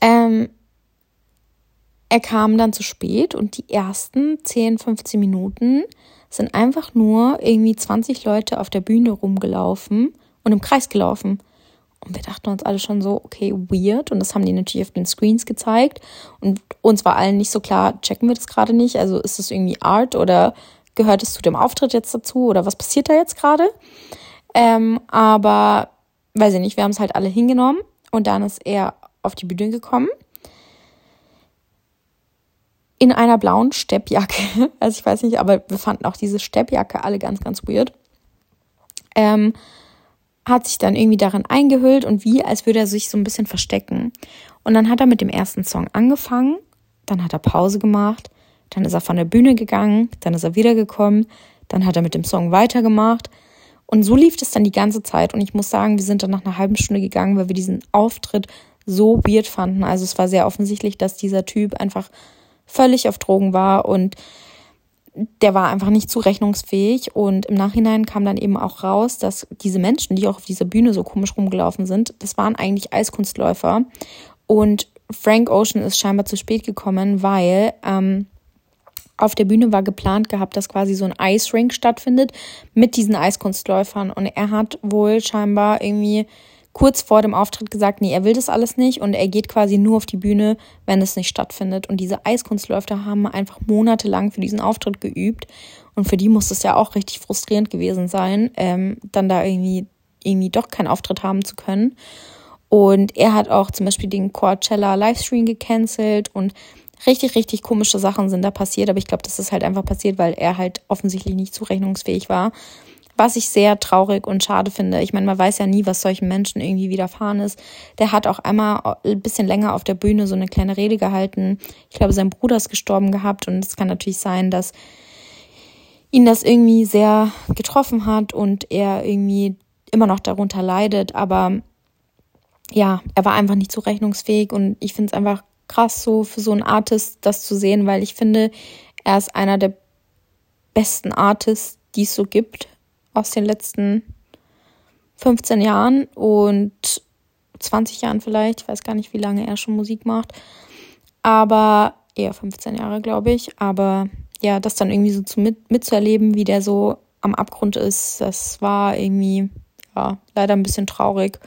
er kam dann zu spät und die ersten 10, 15 Minuten sind einfach nur irgendwie 20 Leute auf der Bühne rumgelaufen und im Kreis gelaufen. Und wir dachten uns alle schon so, okay, weird. Und das haben die natürlich auf den Screens gezeigt. Und uns war allen nicht so klar, checken wir das gerade nicht? Also ist das irgendwie Art oder gehört es zu dem Auftritt jetzt dazu? Oder was passiert da jetzt gerade? Aber, weiß ich nicht, wir haben es halt alle hingenommen. Und dann ist er auf die Bühne gekommen. In einer blauen Steppjacke, also ich weiß nicht, aber wir fanden auch diese Steppjacke alle ganz, ganz weird, hat sich dann irgendwie darin eingehüllt und wie, als würde er sich so ein bisschen verstecken. Und dann hat er mit dem ersten Song angefangen, dann hat er Pause gemacht, dann ist er von der Bühne gegangen, dann ist er wiedergekommen, dann hat er mit dem Song weitergemacht. Und so lief es dann die ganze Zeit und ich muss sagen, wir sind dann nach einer halben Stunde gegangen, weil wir diesen Auftritt so weird fanden. Also es war sehr offensichtlich, dass dieser Typ einfach völlig auf Drogen war und der war einfach nicht zurechnungsfähig und im Nachhinein kam dann eben auch raus, dass diese Menschen, die auch auf dieser Bühne so komisch rumgelaufen sind, das waren eigentlich Eiskunstläufer und Frank Ocean ist scheinbar zu spät gekommen, weil auf der Bühne war geplant gehabt, dass quasi so ein Eisrink stattfindet mit diesen Eiskunstläufern und er hat wohl scheinbar irgendwie kurz vor dem Auftritt gesagt, nee, er will das alles nicht und er geht quasi nur auf die Bühne, wenn es nicht stattfindet. Und diese Eiskunstläufer haben einfach monatelang für diesen Auftritt geübt und für die muss es ja auch richtig frustrierend gewesen sein, dann da irgendwie doch keinen Auftritt haben zu können. Und er hat auch zum Beispiel den Coachella Livestream gecancelt und richtig, richtig komische Sachen sind da passiert, aber ich glaube, das ist halt einfach passiert, weil er halt offensichtlich nicht zurechnungsfähig war. Was ich sehr traurig und schade finde. Ich meine, man weiß ja nie, was solchen Menschen irgendwie widerfahren ist. Der hat auch einmal ein bisschen länger auf der Bühne so eine kleine Rede gehalten. Ich glaube, sein Bruder ist gestorben gehabt und es kann natürlich sein, dass ihn das irgendwie sehr getroffen hat und er irgendwie immer noch darunter leidet. Aber ja, er war einfach nicht zurechnungsfähig und ich finde es einfach krass so für so einen Artist das zu sehen, weil ich finde, er ist einer der besten Artists, die es so gibt. Aus den letzten 15 Jahren und 20 Jahren vielleicht. Ich weiß gar nicht, wie lange er schon Musik macht. Aber eher 15 Jahre, glaube ich. Aber ja, das dann irgendwie so mitzuerleben, wie der so am Abgrund ist, das war irgendwie war leider ein bisschen traurig.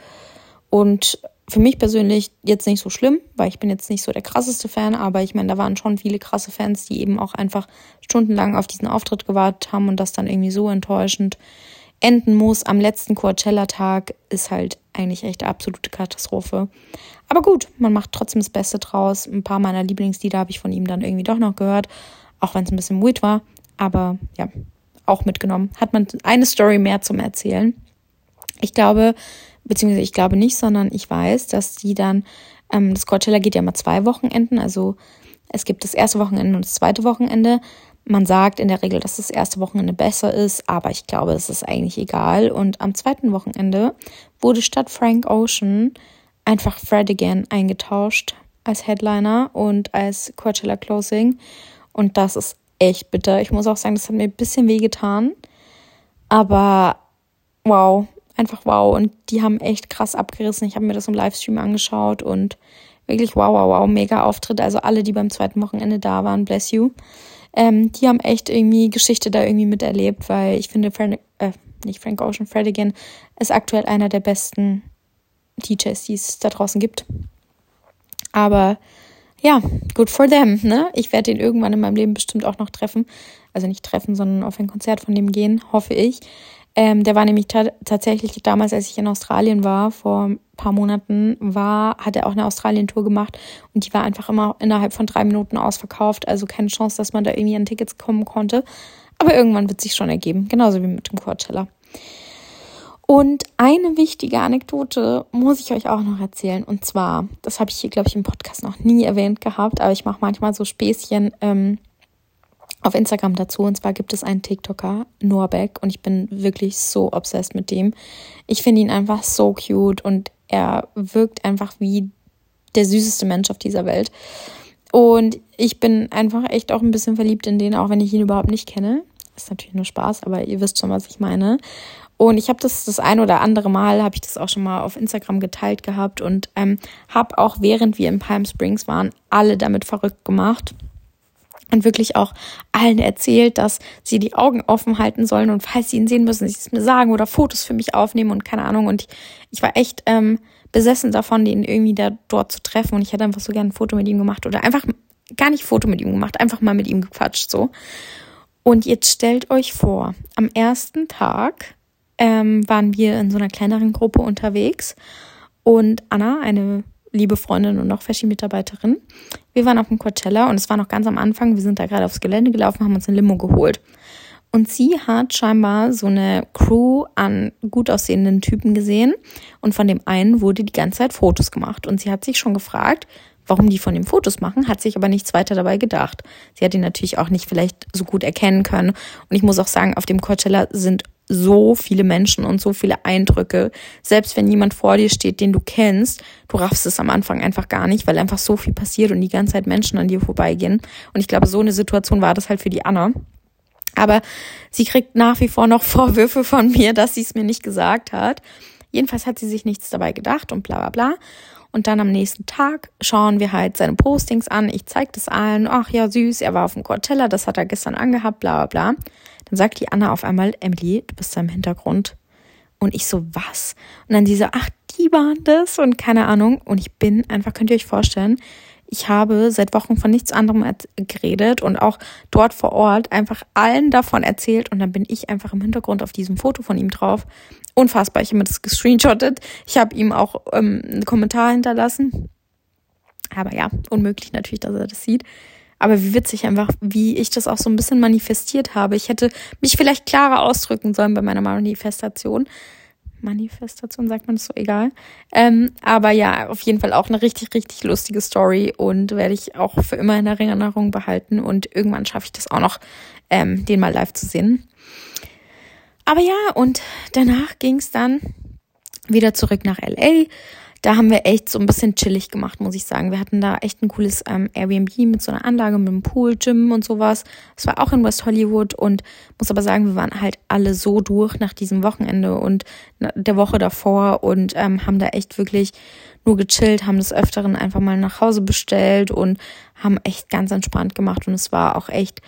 Und für mich persönlich jetzt nicht so schlimm, weil ich bin jetzt nicht so der krasseste Fan, aber ich meine, da waren schon viele krasse Fans, die eben auch einfach stundenlang auf diesen Auftritt gewartet haben und das dann irgendwie so enttäuschend enden muss. Am letzten Coachella-Tag ist halt eigentlich echt eine absolute Katastrophe. Aber gut, man macht trotzdem das Beste draus. Ein paar meiner Lieblingslieder habe ich von ihm dann irgendwie doch noch gehört, auch wenn es ein bisschen weird war, aber ja, auch mitgenommen. Hat man eine Story mehr zum Erzählen. Ich weiß, dass die dann, das Coachella geht ja immer 2 Wochenenden, also es gibt das erste Wochenende und das zweite Wochenende. Man sagt in der Regel, dass das erste Wochenende besser ist, aber ich glaube, es ist eigentlich egal. Und am zweiten Wochenende wurde statt Frank Ocean einfach Fred Again eingetauscht als Headliner und als Coachella Closing. Und das ist echt bitter. Ich muss auch sagen, das hat mir ein bisschen wehgetan. Aber wow, einfach wow. Und die haben echt krass abgerissen. Ich habe mir das im Livestream angeschaut und wirklich wow, mega Auftritt. Also alle, die beim zweiten Wochenende da waren, bless you. Die haben echt irgendwie Geschichte da irgendwie miterlebt, weil ich finde, Fred Again ist aktuell einer der besten DJs, die es da draußen gibt. Aber ja, good for them, ne? Ich werde den irgendwann in meinem Leben bestimmt auch noch treffen. Also nicht treffen, sondern auf ein Konzert von dem gehen, hoffe ich. Der war nämlich tatsächlich damals, als ich in Australien war, vor ein paar Monaten, hat er auch eine Australien-Tour gemacht und die war einfach immer innerhalb von 3 Minuten ausverkauft, also keine Chance, dass man da irgendwie an Tickets kommen konnte, aber irgendwann wird sich schon ergeben, genauso wie mit dem Coachella. Und eine wichtige Anekdote muss ich euch auch noch erzählen und zwar, das habe ich hier, glaube ich, im Podcast noch nie erwähnt gehabt, aber ich mache manchmal so Späßchen, auf Instagram dazu. Und zwar gibt es einen TikToker, Noah Beck. Und ich bin wirklich so obsessed mit dem. Ich finde ihn einfach so cute. Und er wirkt einfach wie der süßeste Mensch auf dieser Welt. Und ich bin einfach echt auch ein bisschen verliebt in den, auch wenn ich ihn überhaupt nicht kenne. Ist natürlich nur Spaß, aber ihr wisst schon, was ich meine. Und ich habe das ein oder andere Mal, habe ich das auch schon mal auf Instagram geteilt gehabt. Und habe auch, während wir in Palm Springs waren, alle damit verrückt gemacht. Und wirklich auch allen erzählt, dass sie die Augen offen halten sollen und falls sie ihn sehen müssen, sie es mir sagen oder Fotos für mich aufnehmen und keine Ahnung. Und ich war echt besessen davon, ihn irgendwie dort zu treffen und ich hätte einfach so gerne ein Foto mit ihm gemacht oder einfach gar nicht Foto mit ihm gemacht, einfach mal mit ihm gequatscht so. Und jetzt stellt euch vor, am ersten Tag waren wir in so einer kleineren Gruppe unterwegs und Anna, eine liebe Freundin und noch Feschi-Mitarbeiterin. Wir waren auf dem Coachella und es war noch ganz am Anfang. Wir sind da gerade aufs Gelände gelaufen, haben uns ein Limo geholt. Und sie hat scheinbar so eine Crew an gut aussehenden Typen gesehen und von dem einen wurde die ganze Zeit Fotos gemacht. Und sie hat sich schon gefragt, warum die von dem Fotos machen, hat sich aber nichts weiter dabei gedacht. Sie hat ihn natürlich auch nicht vielleicht so gut erkennen können. Und ich muss auch sagen, auf dem Coachella sind so viele Menschen und so viele Eindrücke. Selbst wenn jemand vor dir steht, den du kennst, du raffst es am Anfang einfach gar nicht, weil einfach so viel passiert und die ganze Zeit Menschen an dir vorbeigehen. Und ich glaube, so eine Situation war das halt für die Anna. Aber sie kriegt nach wie vor noch Vorwürfe von mir, dass sie es mir nicht gesagt hat. Jedenfalls hat sie sich nichts dabei gedacht und bla bla bla. Und dann am nächsten Tag schauen wir halt seine Postings an. Ich zeige das allen. Ach ja, süß, er war auf dem Coachella, das hat er gestern angehabt, bla bla bla. Dann sagt die Anna auf einmal, Emily, du bist da im Hintergrund. Und ich so, was? Und dann diese, ach, die waren das und keine Ahnung. Und ich bin einfach, könnt ihr euch vorstellen, ich habe seit Wochen von nichts anderem geredet und auch dort vor Ort einfach allen davon erzählt. Und dann bin ich einfach im Hintergrund auf diesem Foto von ihm drauf. Unfassbar, ich habe mir das gescreenshottet. Ich habe ihm auch einen Kommentar hinterlassen. Aber ja, unmöglich natürlich, dass er das sieht. Aber wie witzig einfach, wie ich das auch so ein bisschen manifestiert habe. Ich hätte mich vielleicht klarer ausdrücken sollen bei meiner Manifestation. Manifestation sagt man das so, egal. Aber ja, auf jeden Fall auch eine richtig, richtig lustige Story und werde ich auch für immer in Erinnerung behalten. Und irgendwann schaffe ich das auch noch, den mal live zu sehen. Aber ja, und danach ging es dann wieder zurück nach L.A., Da haben wir echt so ein bisschen chillig gemacht, muss ich sagen. Wir hatten da echt ein cooles Airbnb mit so einer Anlage, mit einem Pool, Gym und sowas. Es war auch in West Hollywood und muss aber sagen, wir waren halt alle so durch nach diesem Wochenende und der Woche davor und haben da echt wirklich nur gechillt, haben des Öfteren einfach mal nach Hause bestellt und haben echt ganz entspannt gemacht. Und es war auch echt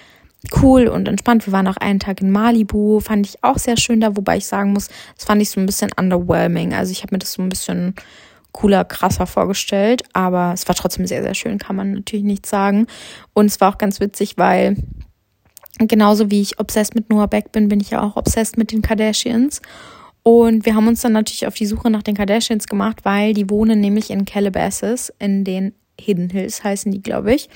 cool und entspannt. Wir waren auch einen Tag in Malibu, fand ich auch sehr schön da, wobei ich sagen muss, das fand ich so ein bisschen underwhelming. Also ich habe mir das so ein bisschen cooler, krasser vorgestellt, aber es war trotzdem sehr, sehr schön, kann man natürlich nicht sagen. Und es war auch ganz witzig, weil genauso wie ich obsessed mit Noah Beck bin, bin ich ja auch obsessed mit den Kardashians. Und wir haben uns dann natürlich auf die Suche nach den Kardashians gemacht, weil die wohnen nämlich in Calabasas, in den Hidden Hills heißen die, glaube ich.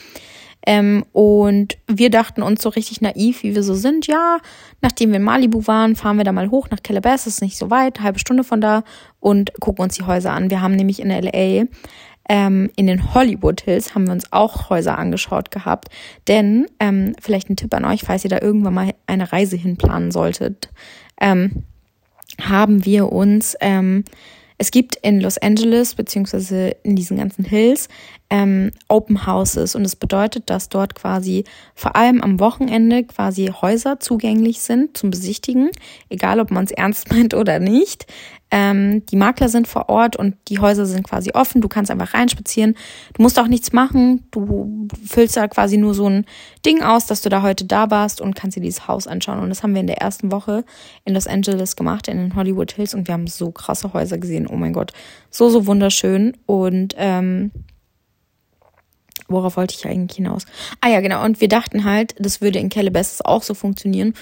Und wir dachten uns so richtig naiv, wie wir so sind, ja, nachdem wir in Malibu waren, fahren wir da mal hoch nach Calabasas, nicht so weit, eine halbe Stunde von da und gucken uns die Häuser an. Wir haben nämlich in L.A., in den Hollywood Hills haben wir uns auch Häuser angeschaut gehabt, denn vielleicht ein Tipp an euch, falls ihr da irgendwann mal eine Reise hinplanen solltet, haben wir uns... Es gibt in Los Angeles, beziehungsweise in diesen ganzen Hills, Open Houses. Und das bedeutet, dass dort quasi vor allem am Wochenende quasi Häuser zugänglich sind zum Besichtigen. Egal, ob man es ernst meint oder nicht. Die Makler sind vor Ort und die Häuser sind quasi offen. Du kannst einfach reinspazieren. Du musst auch nichts machen. Du füllst da quasi nur so ein Ding aus, dass du da heute da warst und kannst dir dieses Haus anschauen. Und das haben wir in der ersten Woche in Los Angeles gemacht, in den Hollywood Hills. Und wir haben so krasse Häuser gesehen. Oh mein Gott, so, so wunderschön. Und worauf wollte ich eigentlich hinaus? Ah ja, genau. Und wir dachten halt, das würde in Calabasas auch so funktionieren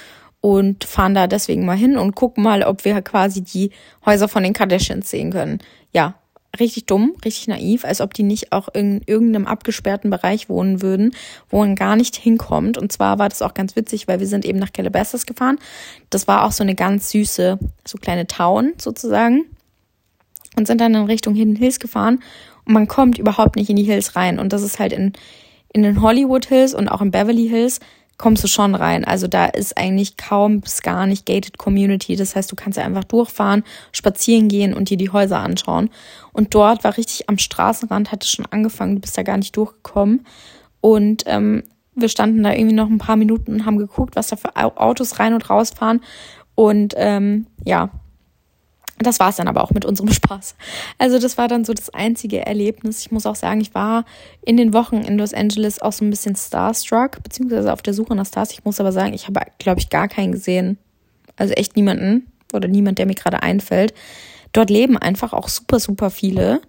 und fahren da deswegen mal hin und gucken mal, ob wir quasi die Häuser von den Kardashians sehen können. Ja, richtig dumm, richtig naiv, als ob die nicht auch in irgendeinem abgesperrten Bereich wohnen würden, wo man gar nicht hinkommt. Und zwar war das auch ganz witzig, weil wir sind eben nach Calabasas gefahren. Das war auch so eine ganz süße, so kleine Town sozusagen. Und sind dann in Richtung Hidden Hills gefahren. Und man kommt überhaupt nicht in die Hills rein. Und das ist halt in den Hollywood Hills und auch in Beverly Hills kommst du schon rein. Also da ist eigentlich kaum bis gar nicht gated Community. Das heißt, du kannst ja einfach durchfahren, spazieren gehen und dir die Häuser anschauen. Und dort war richtig am Straßenrand, hatte schon angefangen, du bist da gar nicht durchgekommen. Und wir standen da irgendwie noch ein paar Minuten und haben geguckt, was da für Autos rein und rausfahren. Und ja, das war es dann aber auch mit unserem Spaß. Also das war dann so das einzige Erlebnis. Ich muss auch sagen, ich war in den Wochen in Los Angeles auch so ein bisschen starstruck, beziehungsweise auf der Suche nach Stars. Ich muss aber sagen, ich habe, glaube ich, gar keinen gesehen. Also echt niemanden oder niemand, der mir gerade einfällt. Dort leben einfach auch super, super viele.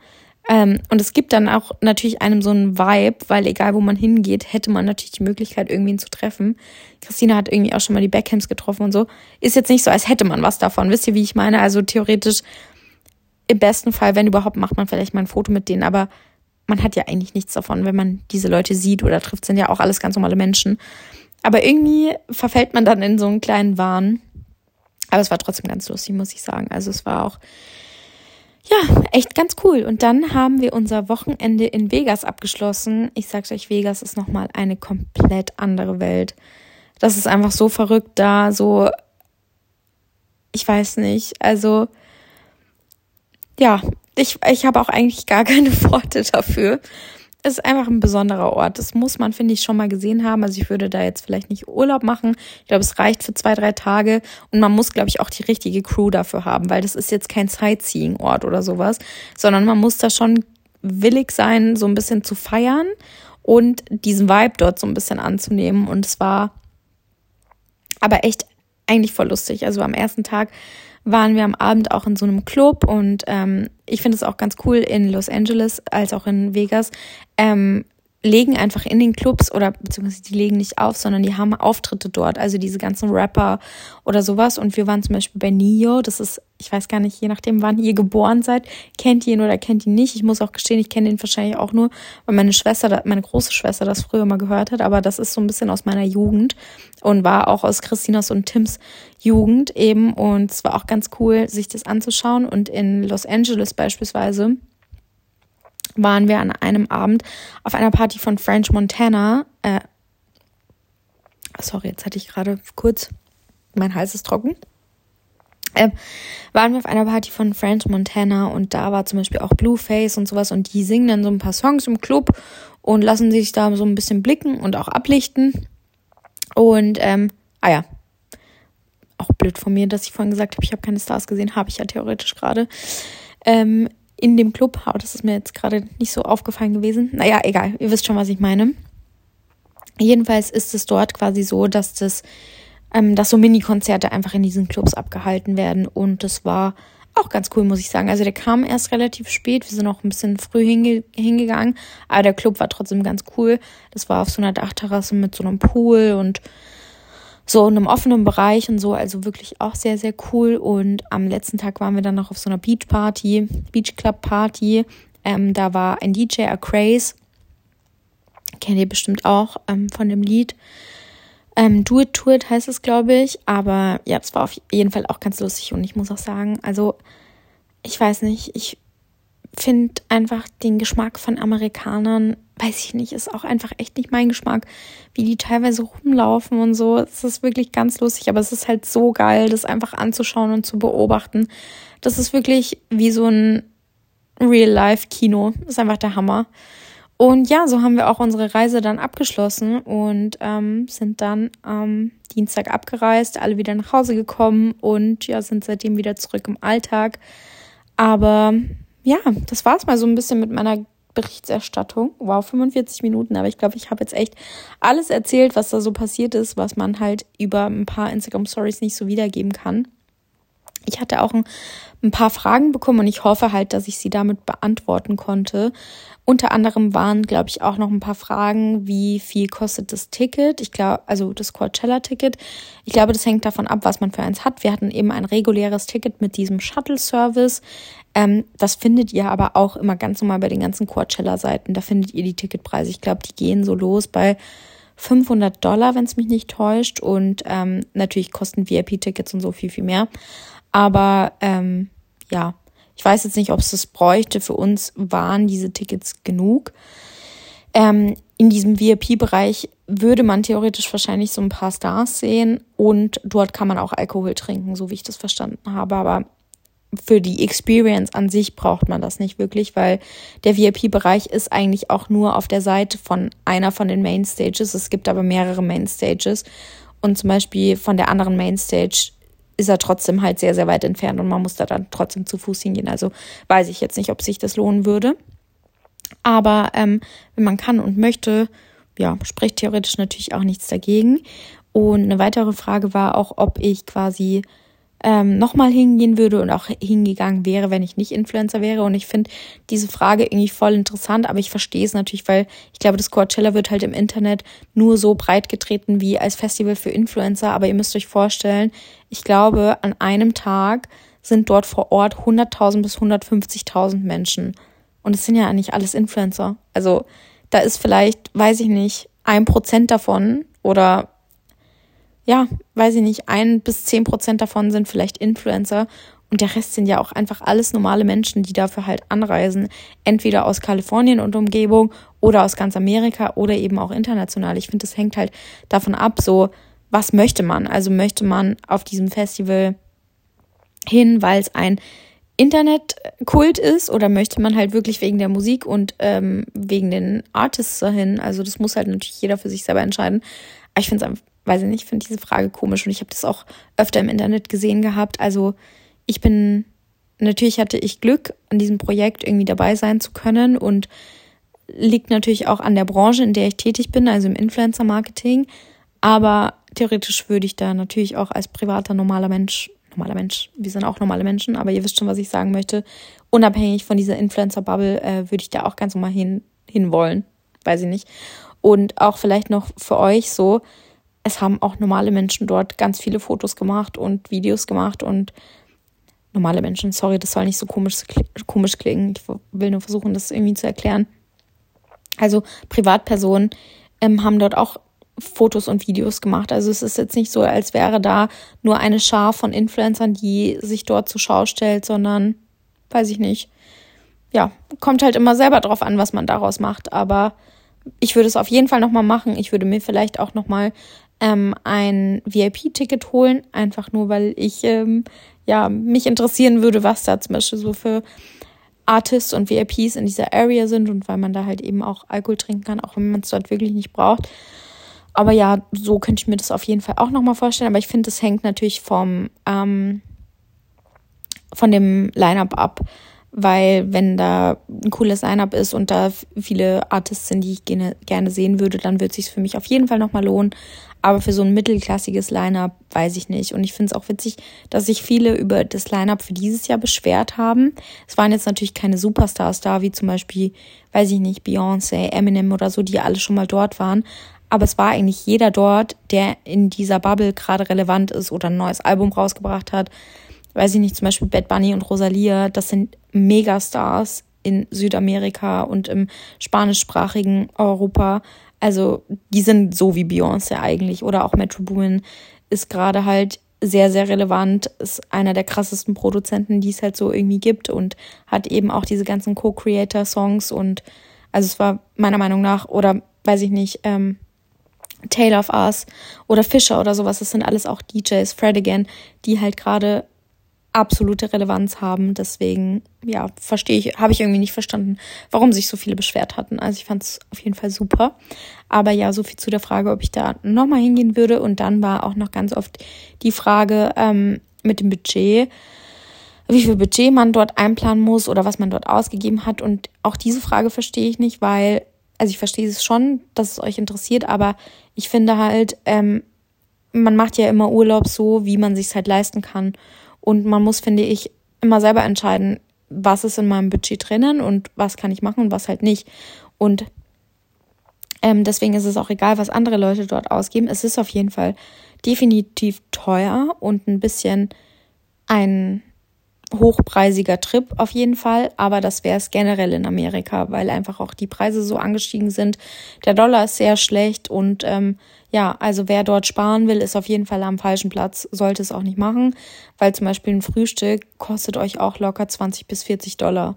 Und es gibt dann auch natürlich einem so einen Vibe, weil egal, wo man hingeht, hätte man natürlich die Möglichkeit, irgendwen zu treffen. Christina hat irgendwie auch schon mal die Beckhams getroffen und so. Ist jetzt nicht so, als hätte man was davon. Wisst ihr, wie ich meine? Also theoretisch, im besten Fall, wenn überhaupt, macht man vielleicht mal ein Foto mit denen. Aber man hat ja eigentlich nichts davon, wenn man diese Leute sieht oder trifft. Sind ja auch alles ganz normale Menschen. Aber irgendwie verfällt man dann in so einen kleinen Wahn. Aber es war trotzdem ganz lustig, muss ich sagen. Also es war auch... ja, echt ganz cool. Und dann haben wir unser Wochenende in Vegas abgeschlossen. Ich sag's euch, Vegas ist nochmal eine komplett andere Welt. Das ist einfach so verrückt da, so, ich weiß nicht, also, ja, ich habe auch eigentlich gar keine Worte dafür. Es ist einfach ein besonderer Ort. Das muss man, finde ich, schon mal gesehen haben. Also ich würde da jetzt vielleicht nicht Urlaub machen. Ich glaube, es reicht für 2-3 Tage. Und man muss, glaube ich, auch die richtige Crew dafür haben, weil das ist jetzt kein Sightseeing-Ort oder sowas, sondern man muss da schon willig sein, so ein bisschen zu feiern und diesen Vibe dort so ein bisschen anzunehmen. Und es war aber echt eigentlich voll lustig. Also am ersten Tag waren wir am Abend auch in so einem Club und ich finde es auch ganz cool in Los Angeles als auch in Vegas, legen einfach in den Clubs oder beziehungsweise die legen nicht auf, sondern die haben Auftritte dort, also diese ganzen Rapper oder sowas und wir waren zum Beispiel bei Nio, das ist, ich weiß gar nicht, je nachdem wann ihr geboren seid, kennt ihr ihn oder kennt ihn nicht, ich muss auch gestehen, ich kenne ihn wahrscheinlich auch nur, weil meine Schwester, meine große Schwester das früher mal gehört hat, aber das ist so ein bisschen aus meiner Jugend und war auch aus Christinas und Tims Jugend eben und es war auch ganz cool, sich das anzuschauen und in Los Angeles beispielsweise waren wir an einem Abend auf einer Party von French Montana. Sorry, jetzt hatte ich gerade kurz, mein Hals ist trocken. Waren wir auf einer Party von French Montana und da war zum Beispiel auch Blueface und sowas und die singen dann so ein paar Songs im Club und lassen sich da so ein bisschen blicken und auch ablichten. Und, ja, auch blöd von mir, dass ich vorhin gesagt habe, ich habe keine Stars gesehen, habe ich ja theoretisch gerade. In dem Club, das ist mir jetzt gerade nicht so aufgefallen gewesen. Naja, egal, ihr wisst schon, was ich meine. Jedenfalls ist es dort quasi so, dass so Mini-Konzerte einfach in diesen Clubs abgehalten werden. Und das war auch ganz cool, muss ich sagen. Also der kam erst relativ spät. Wir sind auch ein bisschen früh hingegangen. Aber der Club war trotzdem ganz cool. Das war auf so einer Dachterrasse mit so einem Pool und so in einem offenen Bereich und so. Also wirklich auch sehr, sehr cool. Und am letzten Tag waren wir dann noch auf so einer Beach Club Party. Da war ein DJ, A Craze. Kennt ihr bestimmt auch von dem Lied. Do it heißt es, glaube ich. Aber ja, es war auf jeden Fall auch ganz lustig. Und ich muss auch sagen, also ich weiß nicht, ich finde einfach den Geschmack von Amerikanern, weiß ich nicht, ist auch einfach echt nicht mein Geschmack. Wie die teilweise rumlaufen und so, es ist wirklich ganz lustig. Aber es ist halt so geil, das einfach anzuschauen und zu beobachten. Das ist wirklich wie so ein Real-Life-Kino. Ist einfach der Hammer. Und ja, so haben wir auch unsere Reise dann abgeschlossen und sind dann am Dienstag abgereist, alle wieder nach Hause gekommen und ja, sind seitdem wieder zurück im Alltag. Aber ja, das war es mal so ein bisschen mit meiner Berichterstattung. Wow, 45 Minuten, aber ich glaube, ich habe jetzt echt alles erzählt, was da so passiert ist, was man halt über ein paar Instagram-Stories nicht so wiedergeben kann. Ich hatte auch ein paar Fragen bekommen und ich hoffe halt, dass ich sie damit beantworten konnte. Unter anderem waren, glaube ich, auch noch ein paar Fragen, wie viel kostet das Ticket? Ich glaube, also das Coachella-Ticket. Ich glaube, das hängt davon ab, was man für eins hat. Wir hatten eben ein reguläres Ticket mit diesem Shuttle-Service. Das findet ihr aber auch immer ganz normal bei den ganzen Coachella-Seiten. Da findet ihr die Ticketpreise. Ich glaube, die gehen so los bei $500, wenn es mich nicht täuscht. Und natürlich kosten VIP-Tickets und so viel, viel mehr. Aber ja, ich weiß jetzt nicht, ob es das bräuchte. Für uns waren diese Tickets genug. In diesem VIP-Bereich würde man theoretisch wahrscheinlich so ein paar Stars sehen. Und dort kann man auch Alkohol trinken, so wie ich das verstanden habe. Aber für die Experience an sich braucht man das nicht wirklich, weil der VIP-Bereich ist eigentlich auch nur auf der Seite von einer von den Mainstages. Es gibt aber mehrere Mainstages. Und zum Beispiel von der anderen Mainstage ist er trotzdem halt sehr, sehr weit entfernt und man muss da dann trotzdem zu Fuß hingehen. Also weiß ich jetzt nicht, ob sich das lohnen würde. Aber wenn man kann und möchte, ja, spricht theoretisch natürlich auch nichts dagegen. Und eine weitere Frage war auch, ob ich quasi nochmal hingehen würde und auch hingegangen wäre, wenn ich nicht Influencer wäre. Und ich finde diese Frage irgendwie voll interessant, aber ich verstehe es natürlich, weil ich glaube, das Coachella wird halt im Internet nur so breit getreten wie als Festival für Influencer. Aber ihr müsst euch vorstellen, ich glaube, an einem Tag sind dort vor Ort 100.000 bis 150.000 Menschen. Und es sind ja eigentlich alles Influencer. Also da ist vielleicht, weiß ich nicht, 1% davon oder ja, weiß ich nicht, 1-10% davon sind vielleicht Influencer und der Rest sind ja auch einfach alles normale Menschen, die dafür halt anreisen, entweder aus Kalifornien und Umgebung oder aus ganz Amerika oder eben auch international. Ich finde, das hängt halt davon ab, so, was möchte man? Also möchte man auf diesem Festival hin, weil es ein Internetkult ist oder möchte man halt wirklich wegen der Musik und wegen den Artists dahin? Also das muss halt natürlich jeder für sich selber entscheiden. Aber ich finde es einfach, weiß ich nicht, ich finde diese Frage komisch und ich habe das auch öfter im Internet gesehen gehabt. Also natürlich hatte ich Glück, an diesem Projekt irgendwie dabei sein zu können und liegt natürlich auch an der Branche, in der ich tätig bin, also im Influencer-Marketing. Aber theoretisch würde ich da natürlich auch als privater, normaler Mensch, wir sind auch normale Menschen, aber ihr wisst schon, was ich sagen möchte, unabhängig von dieser Influencer-Bubble würde ich da auch ganz normal hinwollen, weiß ich nicht. Und auch vielleicht noch für euch so, es haben auch normale Menschen dort ganz viele Fotos gemacht und Videos gemacht und normale Menschen, sorry, das soll nicht so komisch klingen. Ich will nur versuchen, das irgendwie zu erklären. Also Privatpersonen haben dort auch Fotos und Videos gemacht. Also es ist jetzt nicht so, als wäre da nur eine Schar von Influencern, die sich dort zur Schau stellt, sondern, weiß ich nicht, ja, kommt halt immer selber drauf an, was man daraus macht. Aber ich würde es auf jeden Fall nochmal machen. Ich würde mir vielleicht auch nochmal ein VIP-Ticket holen, einfach nur, weil ich mich interessieren würde, was da zum Beispiel so für Artists und VIPs in dieser Area sind und weil man da halt eben auch Alkohol trinken kann, auch wenn man es dort wirklich nicht braucht. Aber ja, so könnte ich mir das auf jeden Fall auch nochmal vorstellen. Aber ich finde, das hängt natürlich von dem Line-Up ab, weil wenn da ein cooles Line-Up ist und da viele Artists sind, die ich gerne sehen würde, dann wird es sich für mich auf jeden Fall nochmal lohnen. Aber für so ein mittelklassiges Line-Up weiß ich nicht. Und ich finde es auch witzig, dass sich viele über das Line-Up für dieses Jahr beschwert haben. Es waren jetzt natürlich keine Superstars da, wie zum Beispiel, weiß ich nicht, Beyoncé, Eminem oder so, die alle schon mal dort waren. Aber es war eigentlich jeder dort, der in dieser Bubble gerade relevant ist oder ein neues Album rausgebracht hat. Weiß ich nicht, zum Beispiel Bad Bunny und Rosalia, das sind Megastars in Südamerika und im spanischsprachigen Europa. Also die sind so wie Beyoncé eigentlich. Oder auch Metro Boomin ist gerade halt sehr, sehr relevant, ist einer der krassesten Produzenten, die es halt so irgendwie gibt und hat eben auch diese ganzen Co-Creator-Songs und also es war meiner Meinung nach, oder weiß ich nicht, Tale of Us oder Fischer oder sowas, das sind alles auch DJs, Fred again, die halt gerade absolute Relevanz haben, deswegen, ja, habe ich irgendwie nicht verstanden, warum sich so viele beschwert hatten. Also ich fand es auf jeden Fall super. Aber ja, so viel zu der Frage, ob ich da nochmal hingehen würde. Und dann war auch noch ganz oft die Frage mit dem Budget, wie viel Budget man dort einplanen muss oder was man dort ausgegeben hat. Und auch diese Frage verstehe ich nicht, weil, also ich verstehe es schon, dass es euch interessiert, aber ich finde halt, man macht ja immer Urlaub so, wie man sich's halt leisten kann. Und man muss, finde ich, immer selber entscheiden, was ist in meinem Budget drinnen und was kann ich machen und was halt nicht. Und deswegen ist es auch egal, was andere Leute dort ausgeben. Es ist auf jeden Fall definitiv teuer und ein bisschen ein hochpreisiger Trip auf jeden Fall. Aber das wäre es generell in Amerika, weil einfach auch die Preise so angestiegen sind. Der Dollar ist sehr schlecht und ja, also wer dort sparen will, ist auf jeden Fall am falschen Platz, sollte es auch nicht machen, weil zum Beispiel ein Frühstück kostet euch auch locker $20 bis $40.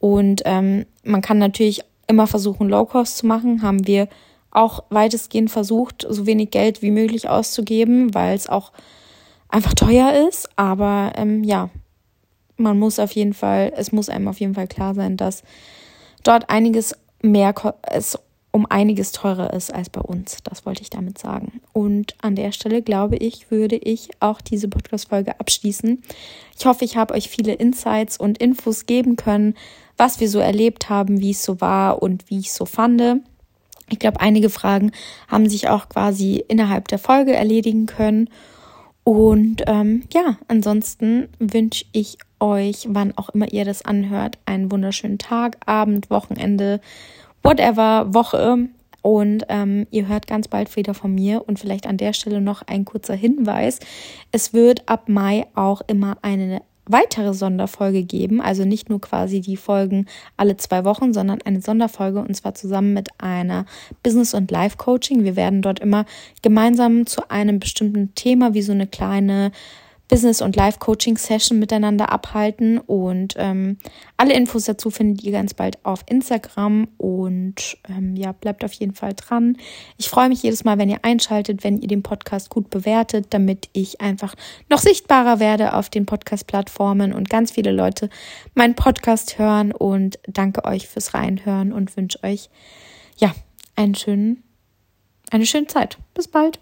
Und man kann natürlich immer versuchen, Low-Cost zu machen, haben wir auch weitestgehend versucht, so wenig Geld wie möglich auszugeben, weil es auch einfach teuer ist, aber ja, man muss auf jeden Fall, es muss einem auf jeden Fall klar sein, dass dort einiges mehr ist, um einiges teurer ist als bei uns. Das wollte ich damit sagen. Und an der Stelle, glaube ich, würde ich auch diese Podcast-Folge abschließen. Ich hoffe, ich habe euch viele Insights und Infos geben können, was wir so erlebt haben, wie es so war und wie ich es so fand. Ich glaube, einige Fragen haben sich auch quasi innerhalb der Folge erledigen können. Und ja, ansonsten wünsche ich euch, wann auch immer ihr das anhört, einen wunderschönen Tag, Abend, Wochenende, whatever, Woche. Und ihr hört ganz bald wieder von mir. Und vielleicht an der Stelle noch ein kurzer Hinweis. Es wird ab Mai auch immer eine weitere Sonderfolge geben. Also nicht nur quasi die Folgen alle 2 Wochen, sondern eine Sonderfolge und zwar zusammen mit einer Business- und Life-Coaching. Wir werden dort immer gemeinsam zu einem bestimmten Thema wie so eine kleine Business- und Life-Coaching-Session miteinander abhalten und alle Infos dazu findet ihr ganz bald auf Instagram und ja, bleibt auf jeden Fall dran. Ich freue mich jedes Mal, wenn ihr einschaltet, wenn ihr den Podcast gut bewertet, damit ich einfach noch sichtbarer werde auf den Podcast-Plattformen und ganz viele Leute meinen Podcast hören und danke euch fürs Reinhören und wünsche euch, ja, eine schöne Zeit. Bis bald!